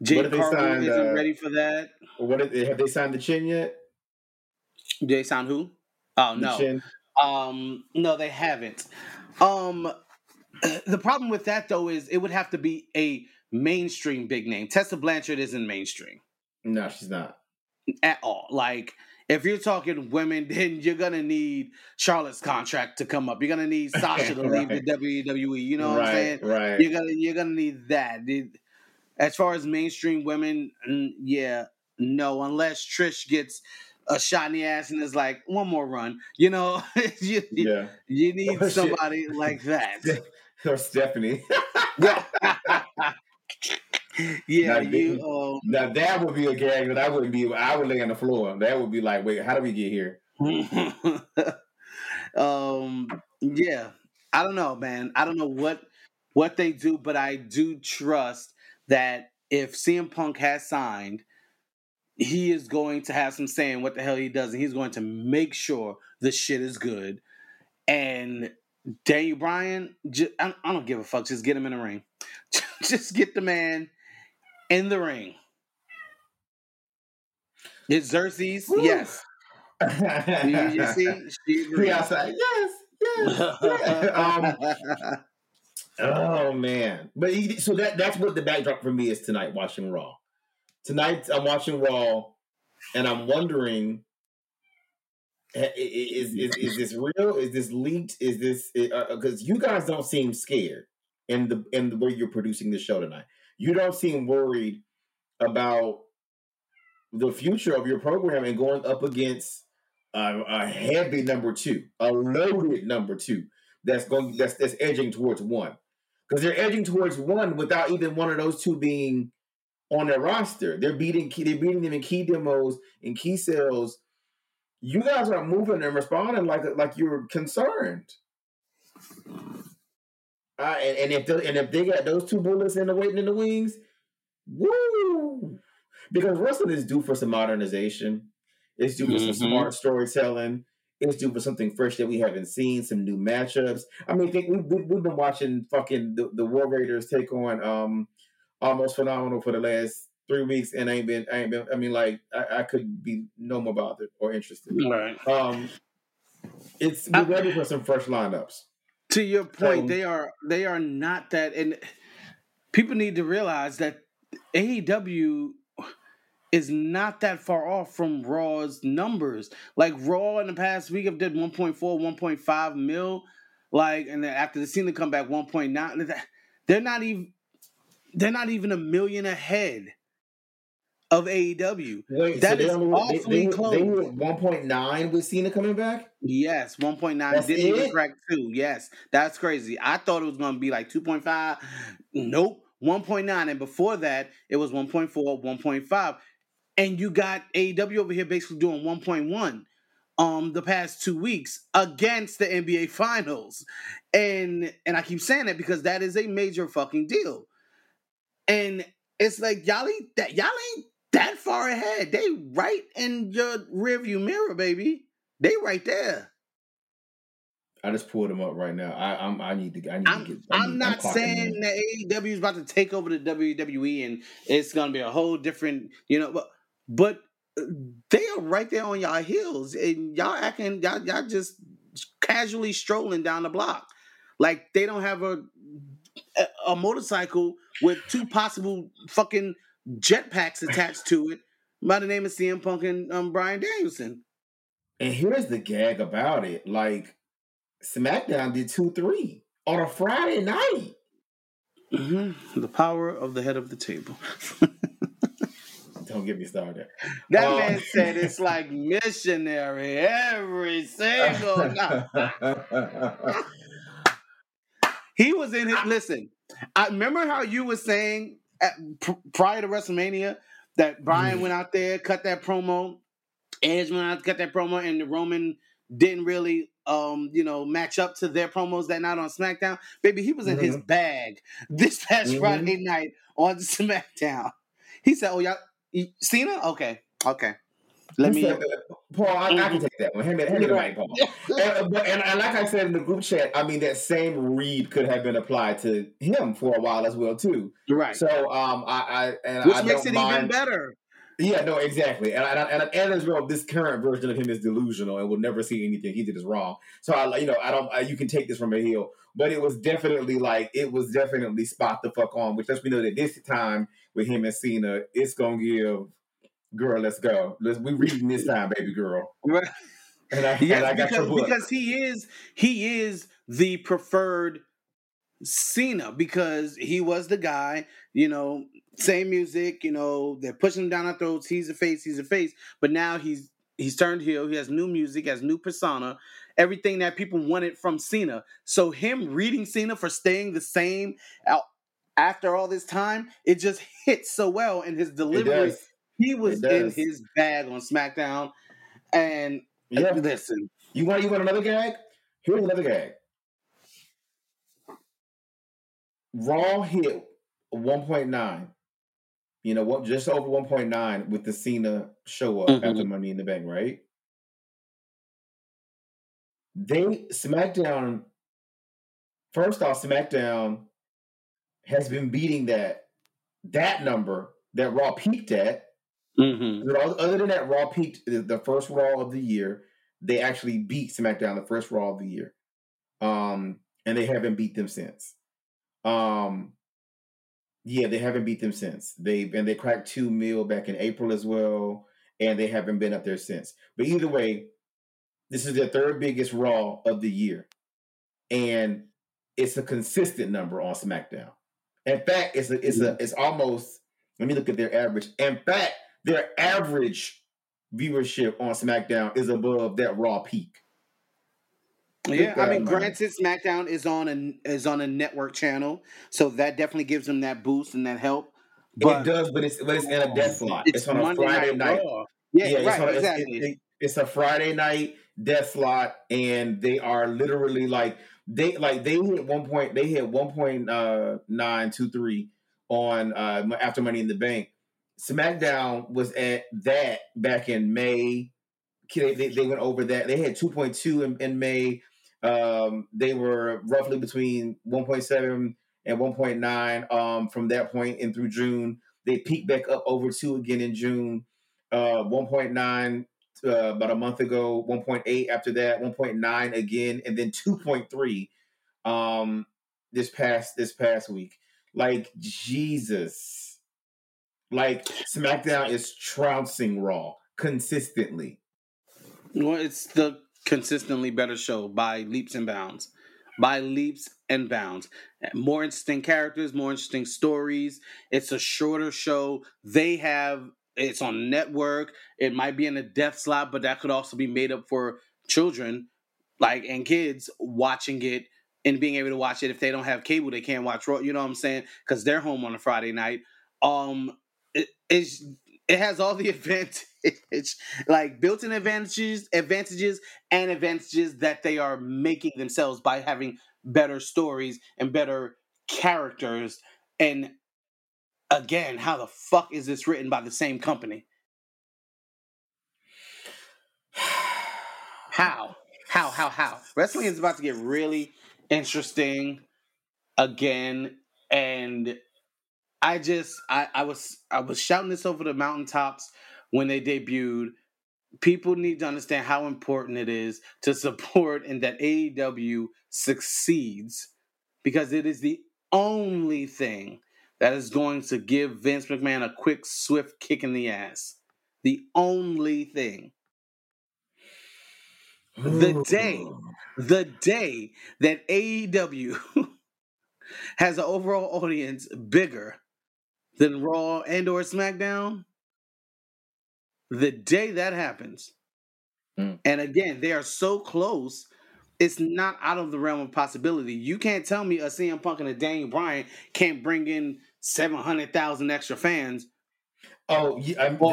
Jade Cargill isn't ready for that. Have they signed the Chin yet? They signed who? Oh, no. No, they haven't. The problem with that, though, is it would have to be a mainstream big name. Tessa Blanchard isn't mainstream. No, she's not. At all. Like, if you're talking women, then you're going to need Charlotte's contract to come up. You're going to need Sasha to leave the WWE. You know what I'm saying? Right. You're gonna need that. As far as mainstream women, yeah, no, unless Trish gets a shot in the ass and is like, one more run. You know, you need somebody like that. Or Stephanie. Yeah, now that would be a gag that I would lay on the floor. That would be like, wait, how do we get here? Yeah, I don't know, man. I don't know what they do, but I do trust that if CM Punk has signed, he is going to have some say in what the hell he does, and he's going to make sure the shit is good. And Daniel Bryan, I don't give a fuck. Just get him in the ring. Just get the man in the ring. It's Xerxes. Woo. Yes. You see? She outside. Yes. Oh man! But so that's what the backdrop for me is tonight. Watching Raw tonight, I'm watching Raw, and I'm wondering: is this real? Is this leaked? Is this because you guys don't seem scared in the way you're producing this show tonight? You don't seem worried about the future of your program and going up against a heavy number two, a loaded number two that's edging towards one. Because they're edging towards one without even one of those two being on their roster. They're beating them in key demos and key sales. You guys are moving and responding like you're concerned. And if they got those two bullets waiting in the wings, woo! Because wrestling is due for some modernization. It's due for some smart storytelling. It's due for something fresh that we haven't seen, some new matchups. I mean, we've been watching fucking the War Raiders take on Almost Phenomenal for the last 3 weeks, and I could be no more bothered or interested. Right. We're ready for some fresh lineups. To your point, they are not that, and people need to realize that AEW is not that far off from Raw's numbers. Like, Raw in the past week have did 1.4, 1.5 mil. Like, and then after the Cena comeback, 1.9. They're not even a million ahead of AEW. Wait, that is awfully close. They were 1.9 with Cena coming back? Yes, 1.9. Didn't even crack 2. Yes, that's crazy. I thought it was going to be like 2.5. Nope, 1.9. And before that, it was 1.4, 1.5. And you got AEW over here basically doing 1.1 the past 2 weeks against the NBA Finals. And I keep saying that because that is a major fucking deal. And it's like, y'all ain't that far ahead. They right in your rearview mirror, baby. They right there. I just pulled them up right now. I'm not saying that AEW is about to take over the WWE and it's gonna be a whole different, you know, but they are right there on y'all heels and y'all acting, y'all just casually strolling down the block like they don't have a motorcycle with two possible fucking jetpacks attached to it by the name of CM Punk and Bryan Danielson. And here's the gag about it, like. SmackDown did 2-3 on a Friday night. Mm-hmm. The power of the head of the table. Don't get me started. That man said it's like missionary every single night. He was in his... Listen, I remember how you were saying prior to WrestleMania that Bryan went out there, cut that promo. Edge went out, cut that promo, and the Roman didn't really... match up to their promos that night on SmackDown. Baby, he was in his bag this past Friday night on SmackDown. He said, "Oh, y'all, Cena? Okay. Paul, I can take that one. Hand me the mic, Paul." and like I said in the group chat, I mean, that same read could have been applied to him for a while as well, too. Right. So, which makes it even better. Yeah, no, exactly. And as well, this current version of him is delusional and will never see anything he did is wrong. So, you can take this from a heel. But it was definitely spot the fuck on, which lets me know that this time with him and Cena, it's going to give, girl, let's go. We reading this time, baby girl. Because he is the preferred Cena because he was the guy, you know, same music, you know, they're pushing him down our throats. He's a face. But now he's turned heel. He has new music, has new persona, everything that people wanted from Cena. So him reading Cena for staying the same after all this time, it just hits so well in his delivery. He was in his bag on SmackDown. And listen. You want another gag? Here's another gag. Raw hit 1.9. You know what? Just over 1.9 with the Cena show up after Money in the Bank, right? SmackDown. First off, SmackDown has been beating that number that Raw peaked at. Mm-hmm. Other than that, Raw peaked the first Raw of the year. They actually beat SmackDown the first Raw of the year, and they haven't beat them since. Yeah, they haven't beat them since. They cracked $2 million back in April as well, and they haven't been up there since. But either way, this is their third biggest Raw of the year, and it's a consistent number on SmackDown. In fact, it's almost. Let me look at their average. In fact, their average viewership on SmackDown is above that Raw peak. Yeah, I mean, granted, SmackDown is on a network channel, so that definitely gives them that boost and that help. But it does, but it's in a death slot. It's on a Friday night. Yeah, right, exactly. It's a Friday night death slot, and they are literally they hit 1.923 on after Money in the Bank. SmackDown was at that back in May. They went over that. They had 2.2 in May. They were roughly between 1.7 and 1.9 from that point and through June. They peaked back up over 2 again in June, 1.9 about a month ago, 1.8 after that, 1.9 again, and then 2.3 this past week. Like, Jesus. Like, SmackDown is trouncing Raw consistently. Well, it's the consistently better show by leaps and bounds. More interesting characters, more interesting stories. It's a shorter show. It's on network. It might be in a death slot, but that could also be made up for children and kids watching it and being able to watch it. If they don't have cable, they can't watch Raw. You know what I'm saying? Because they're home on a Friday night. It has all the advantage, built-in advantages that they are making themselves by having better stories and better characters and Again, how the fuck is this written by the same company? How? Wrestling is about to get really interesting again, and I was shouting this over the mountaintops when they debuted. People need to understand how important it is to support and that AEW succeeds, because it is the only thing that is going to give Vince McMahon a quick, swift kick in the ass. The only thing. The day that AEW has an overall audience bigger than Raw and or SmackDown, the day that happens, and again, they are so close, it's not out of the realm of possibility. You can't tell me a CM Punk and a Daniel Bryan can't bring in 700,000 extra fans or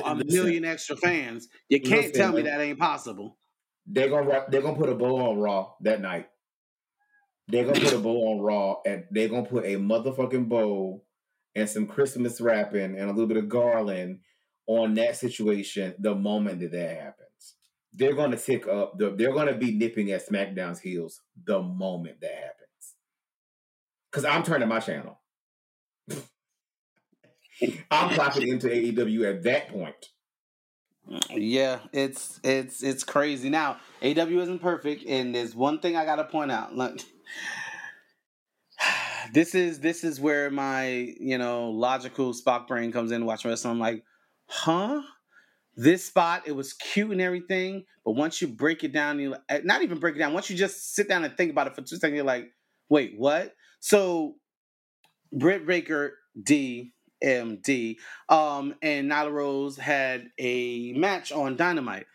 a million extra fans. You can't tell me that ain't possible. They're gonna put a bow on Raw that night. They're gonna put a bow on Raw, and they're gonna put a motherfucking bow and some Christmas wrapping and a little bit of garland on that situation the moment that happens. They're going to tick up. They're going to be nipping at SmackDown's heels the moment that happens. Because I'm turning my channel. I'm clapping into AEW at that point. Yeah, it's crazy. Now, AEW isn't perfect, and there's one thing I got to point out. Look, this is where my, logical Spock brain comes in to watch wrestling. I'm like, huh? This spot, it was cute and everything, but once you break it down, once you just sit down and think about it for 2 seconds, you're like, wait, what? So, Britt Baker, DMD, and Nyla Rose had a match on Dynamite.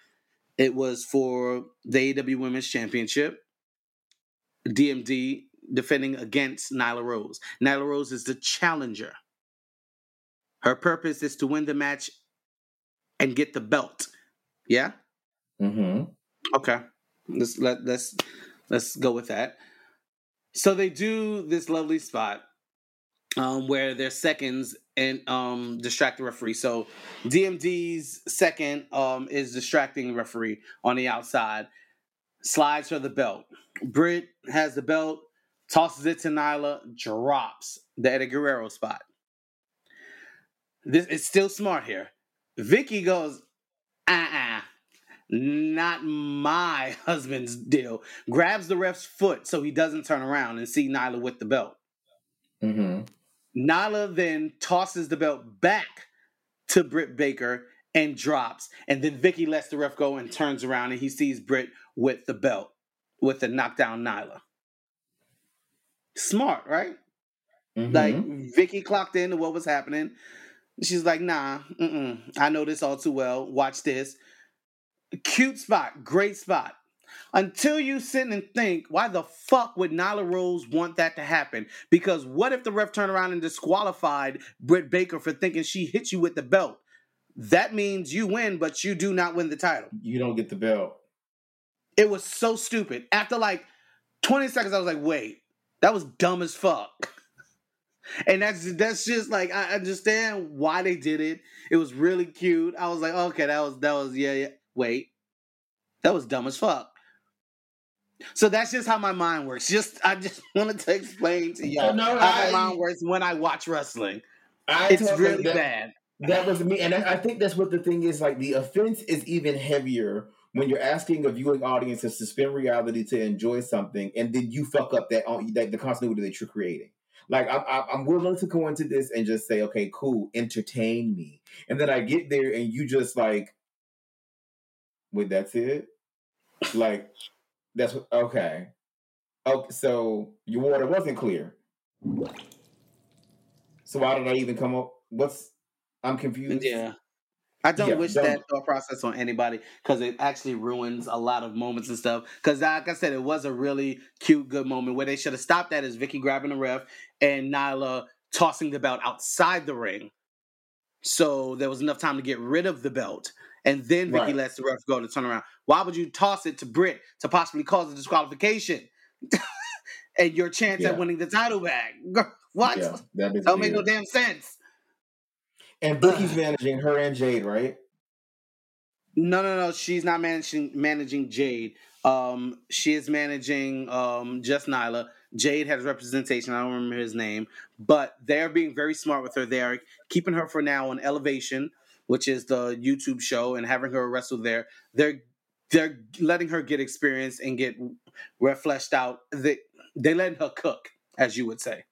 It was for the AEW Women's Championship. DMD defending against Nyla Rose. Nyla Rose is the challenger. Her purpose is to win the match and get the belt. Yeah? Mm-hmm. Okay. Let's go with that. So they do this lovely spot where their seconds and distract the referee. So DMD's second is distracting the referee on the outside. Slides for the belt. Britt has the belt, tosses it to Nyla, drops the Eddie Guerrero spot. This is still smart here. Vicky goes, not my husband's deal. Grabs the ref's foot so he doesn't turn around and see Nyla with the belt. Mm-hmm. Nyla then tosses the belt back to Britt Baker and drops. And then Vicky lets the ref go and turns around and he sees Britt with the belt, with the knockdown Nyla. Smart, right? Mm-hmm. Like, Vicky clocked into what was happening. She's like, nah, I know this all too well. Watch this. Cute spot. Great spot. Until you sit and think, why the fuck would Nyla Rose want that to happen? Because what if the ref turned around and disqualified Britt Baker for thinking she hit you with the belt? That means you win, but you do not win the title. You don't get the belt. It was so stupid. After like 20 seconds, I was like, wait, that was dumb as fuck. And that's just like, I understand why they did it. It was really cute. I was like, okay, that was yeah. Wait, that was dumb as fuck. So that's just how my mind works. I just wanted to explain to y'all how my mind works when I watch wrestling. It's really bad. That was me, and I think that's what the thing is. Like, the offense is even heavier when you're asking a viewing audience to suspend reality to enjoy something, and then you fuck up that the continuity that you're creating. Like, I'm willing to go into this and just say, okay, cool, entertain me. And then I get there and you just like, wait, that's it? Like, that's what, okay. Okay, so your water wasn't clear. So why did I even come up? I'm confused. Yeah. I don't wish that thought process on anybody, because it actually ruins a lot of moments and stuff. Because like I said, it was a really cute, good moment. Where they should have stopped that is Vicky grabbing the ref and Nyla tossing the belt outside the ring. So there was enough time to get rid of the belt. And then Vicky lets the ref go to turn around. Why would you toss it to Britt to possibly cause a disqualification? And your chance at winning the title back? What? That don't make no damn sense. And Bookie's managing her and Jade, right? No. She's not managing Jade. She is managing just Nyla. Jade has representation. I don't remember his name. But they're being very smart with her. They are keeping her for now on Elevation, which is the YouTube show, and having her wrestle there. They're letting her get experience and get fleshed out. They're letting her cook, as you would say.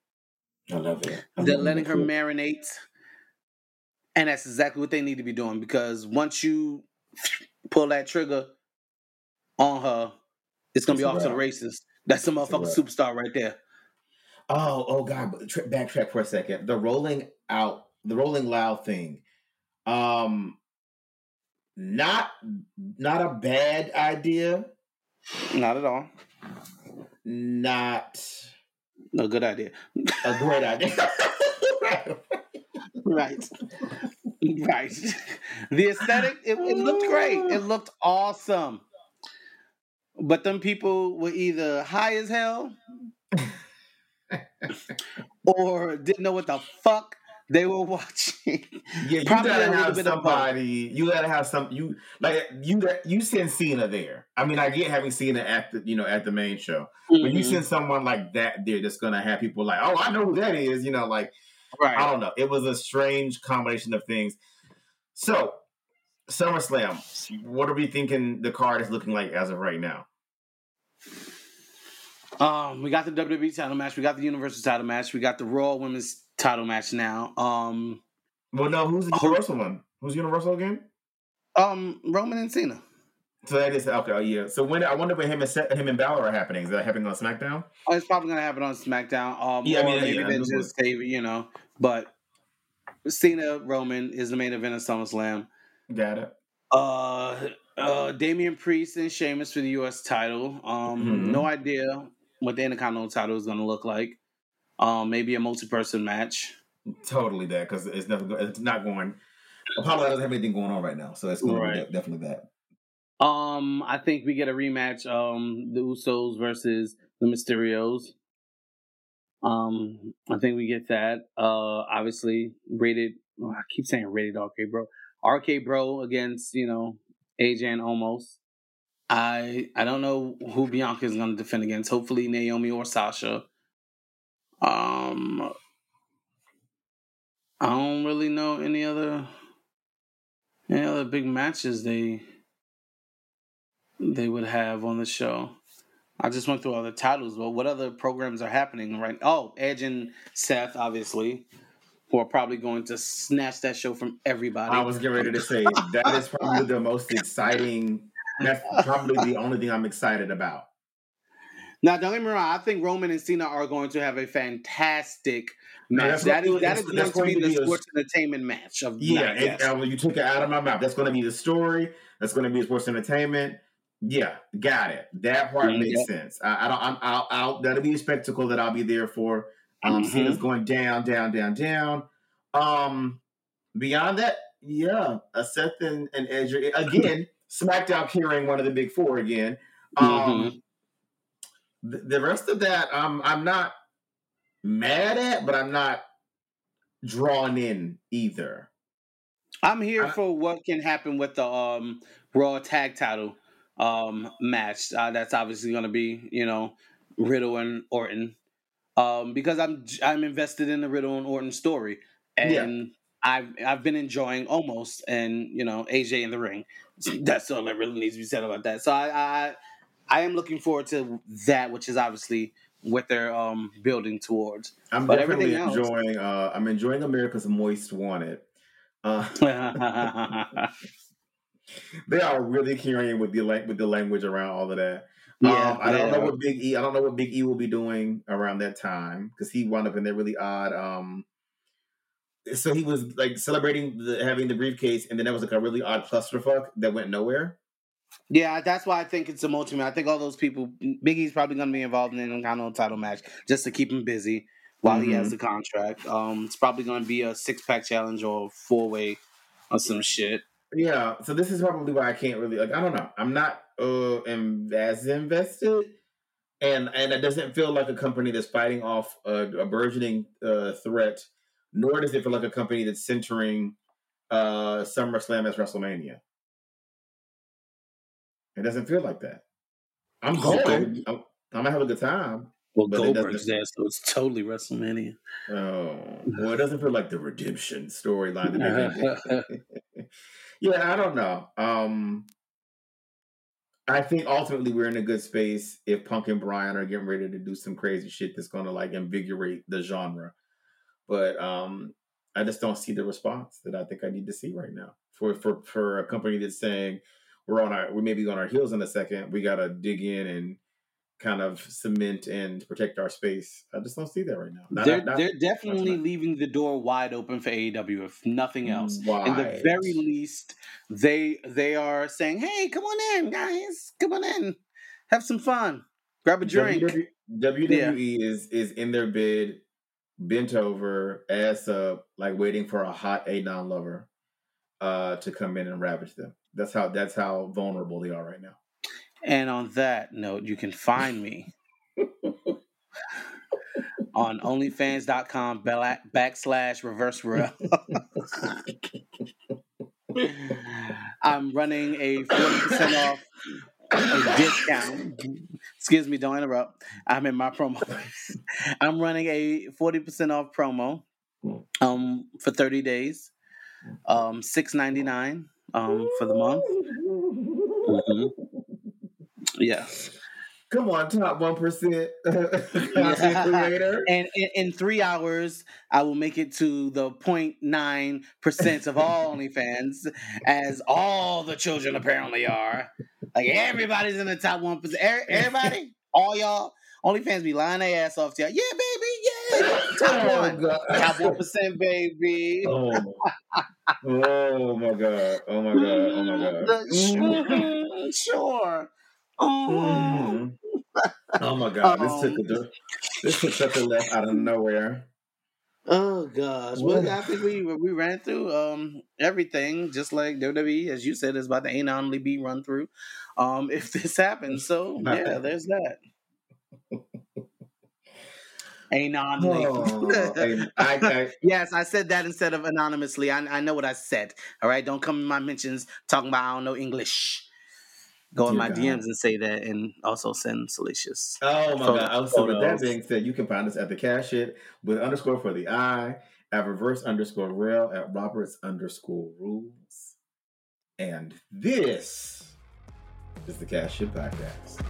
I love it. They're letting her marinate. And that's exactly what they need to be doing, because once you pull that trigger on her, it's going to be off to the races. That's a motherfucking superstar right there. Oh, God. Backtrack for a second. The Rolling Loud thing. Not a bad idea. Not at all. Not a good idea. A great idea. Right. The aesthetic, it looked great. It looked awesome. But them people were either high as hell or didn't know what the fuck they were watching. Yeah, you send Cena there. I mean, I get having Cena at the main show. Mm-hmm. But you send someone like that there that's gonna have people like, oh, I know who that is, right. I don't know. It was a strange combination of things. So, SummerSlam, what are we thinking the card is looking like as of right now? We got the WWE title match. We got the Universal title match. We got the Raw Women's title match now. Who's the Universal one? Who's Universal again? Roman and Cena. So that is okay. Yeah. So when I wonder when him and Balor are happening. Is that happening on SmackDown? Oh, it's probably gonna happen on SmackDown. They just save it, But Cena Roman is the main event of SummerSlam. Got it. Damian Priest and Sheamus for the U.S. title. No idea what the Intercontinental title is gonna look like. Maybe a multi-person match. Totally that, because it's not going. Apollo doesn't have anything going on right now, so it's gonna be definitely that. I think we get a rematch. The Usos versus the Mysterios. I think we get that. Obviously rated. Oh, I keep saying rated RK Bro. RK Bro against AJ and Almost. I don't know who Bianca is going to defend against. Hopefully Naomi or Sasha. I don't really know any other big matches they would have on the show. I just went through all the titles, but what other programs are happening right now? Oh, Edge and Seth, obviously, who are probably going to snatch that show from everybody. I was getting ready to say, that is probably the most exciting, that's probably the only thing I'm excited about. Now, don't get me wrong, I think Roman and Cena are going to have a fantastic match. That is going to be the sports entertainment match. You took it out of my mouth. That's going to be the story. That's going to be sports entertainment. Yeah, got it. That part makes sense. That'll be a spectacle that I'll be there for. Cena's going down. Beyond that, yeah, Seth and Edge again. SmackDown carrying one of the big four again. The rest of that, I'm not mad at, but I'm not drawn in either. I'm here for what can happen with the Raw Tag Title match. That's obviously going to be, Riddle and Orton, because I'm invested in the Riddle and Orton story, and I've been enjoying Almost and AJ in the ring. That's all that really needs to be said about that. So I am looking forward to that, which is obviously what they're building towards. I'm enjoying America's Most Wanted. They are really carrying with the language around all of that. I don't know what Big E will be doing around that time, because he wound up in that really odd. So he was like celebrating having the briefcase, and then that was like a really odd clusterfuck that went nowhere. Yeah, that's why I think it's a multi. I think all those people, Big E's probably going to be involved in an kind of title match just to keep him busy while he has the contract. It's probably going to be a 6-pack challenge or a 4-way or some shit. Yeah, so this is probably why I can't really, I don't know. I'm not as invested, and it doesn't feel like a company that's fighting off a burgeoning threat nor does it feel like a company that's centering SummerSlam as WrestleMania. It doesn't feel like that. I'm going. I'm going to have a good time. Well, Goldberg's there, so it's totally WrestleMania. Oh, well, it doesn't feel like the redemption storyline. Yeah, I don't know. I think ultimately we're in a good space if Punk and Bryan are getting ready to do some crazy shit that's going to like invigorate the genre. But I just don't see the response that I think I need to see right now for a company that's saying we may be on our heels in a second. We got to dig in and kind of cement and protect our space. I just don't see that right now. They're definitely leaving the door wide open for AEW, if nothing else. Wide. In the very least, they are saying, hey, come on in, guys. Come on in. Have some fun. Grab a drink. WWE is in their bed, bent over, ass up, like waiting for a hot A-Don lover to come in and ravage them. That's how vulnerable they are right now. And on that note, you can find me on onlyfans.com/reverserel. I'm running a 40% off a discount. Excuse me, don't interrupt. I'm in my promo. I'm running a 40% off promo for 30 days, $6.99 for the month. Mm-hmm. Yes. Come on, top 1%. And in 3 hours, I will make it to the 0.9% of all OnlyFans, as all the children apparently are. Like, everybody's in the top 1%. Everybody, all y'all, OnlyFans be lying their ass off to y'all. Yeah, baby, yeah. Top 1. Top 1%, baby. Oh, my God. Sure. Oh. Mm-hmm. Oh my God! This took such a left out of nowhere. Oh gosh! Well, I think we ran through everything, just like WWE, as you said, is about to annually be run through if this happens. So yeah, there's that. Anonymously. Oh, yes, I said that instead of anonymously. I know what I said. All right, don't come in my mentions talking about I don't know English. Go in my DMs and say that, and also send Salacious. Oh, my God. Also, with that being said, you can find us at the Cash It with underscore for the I, at reverse_rail, at Roberts_rules. And this is the Cash It Podcast.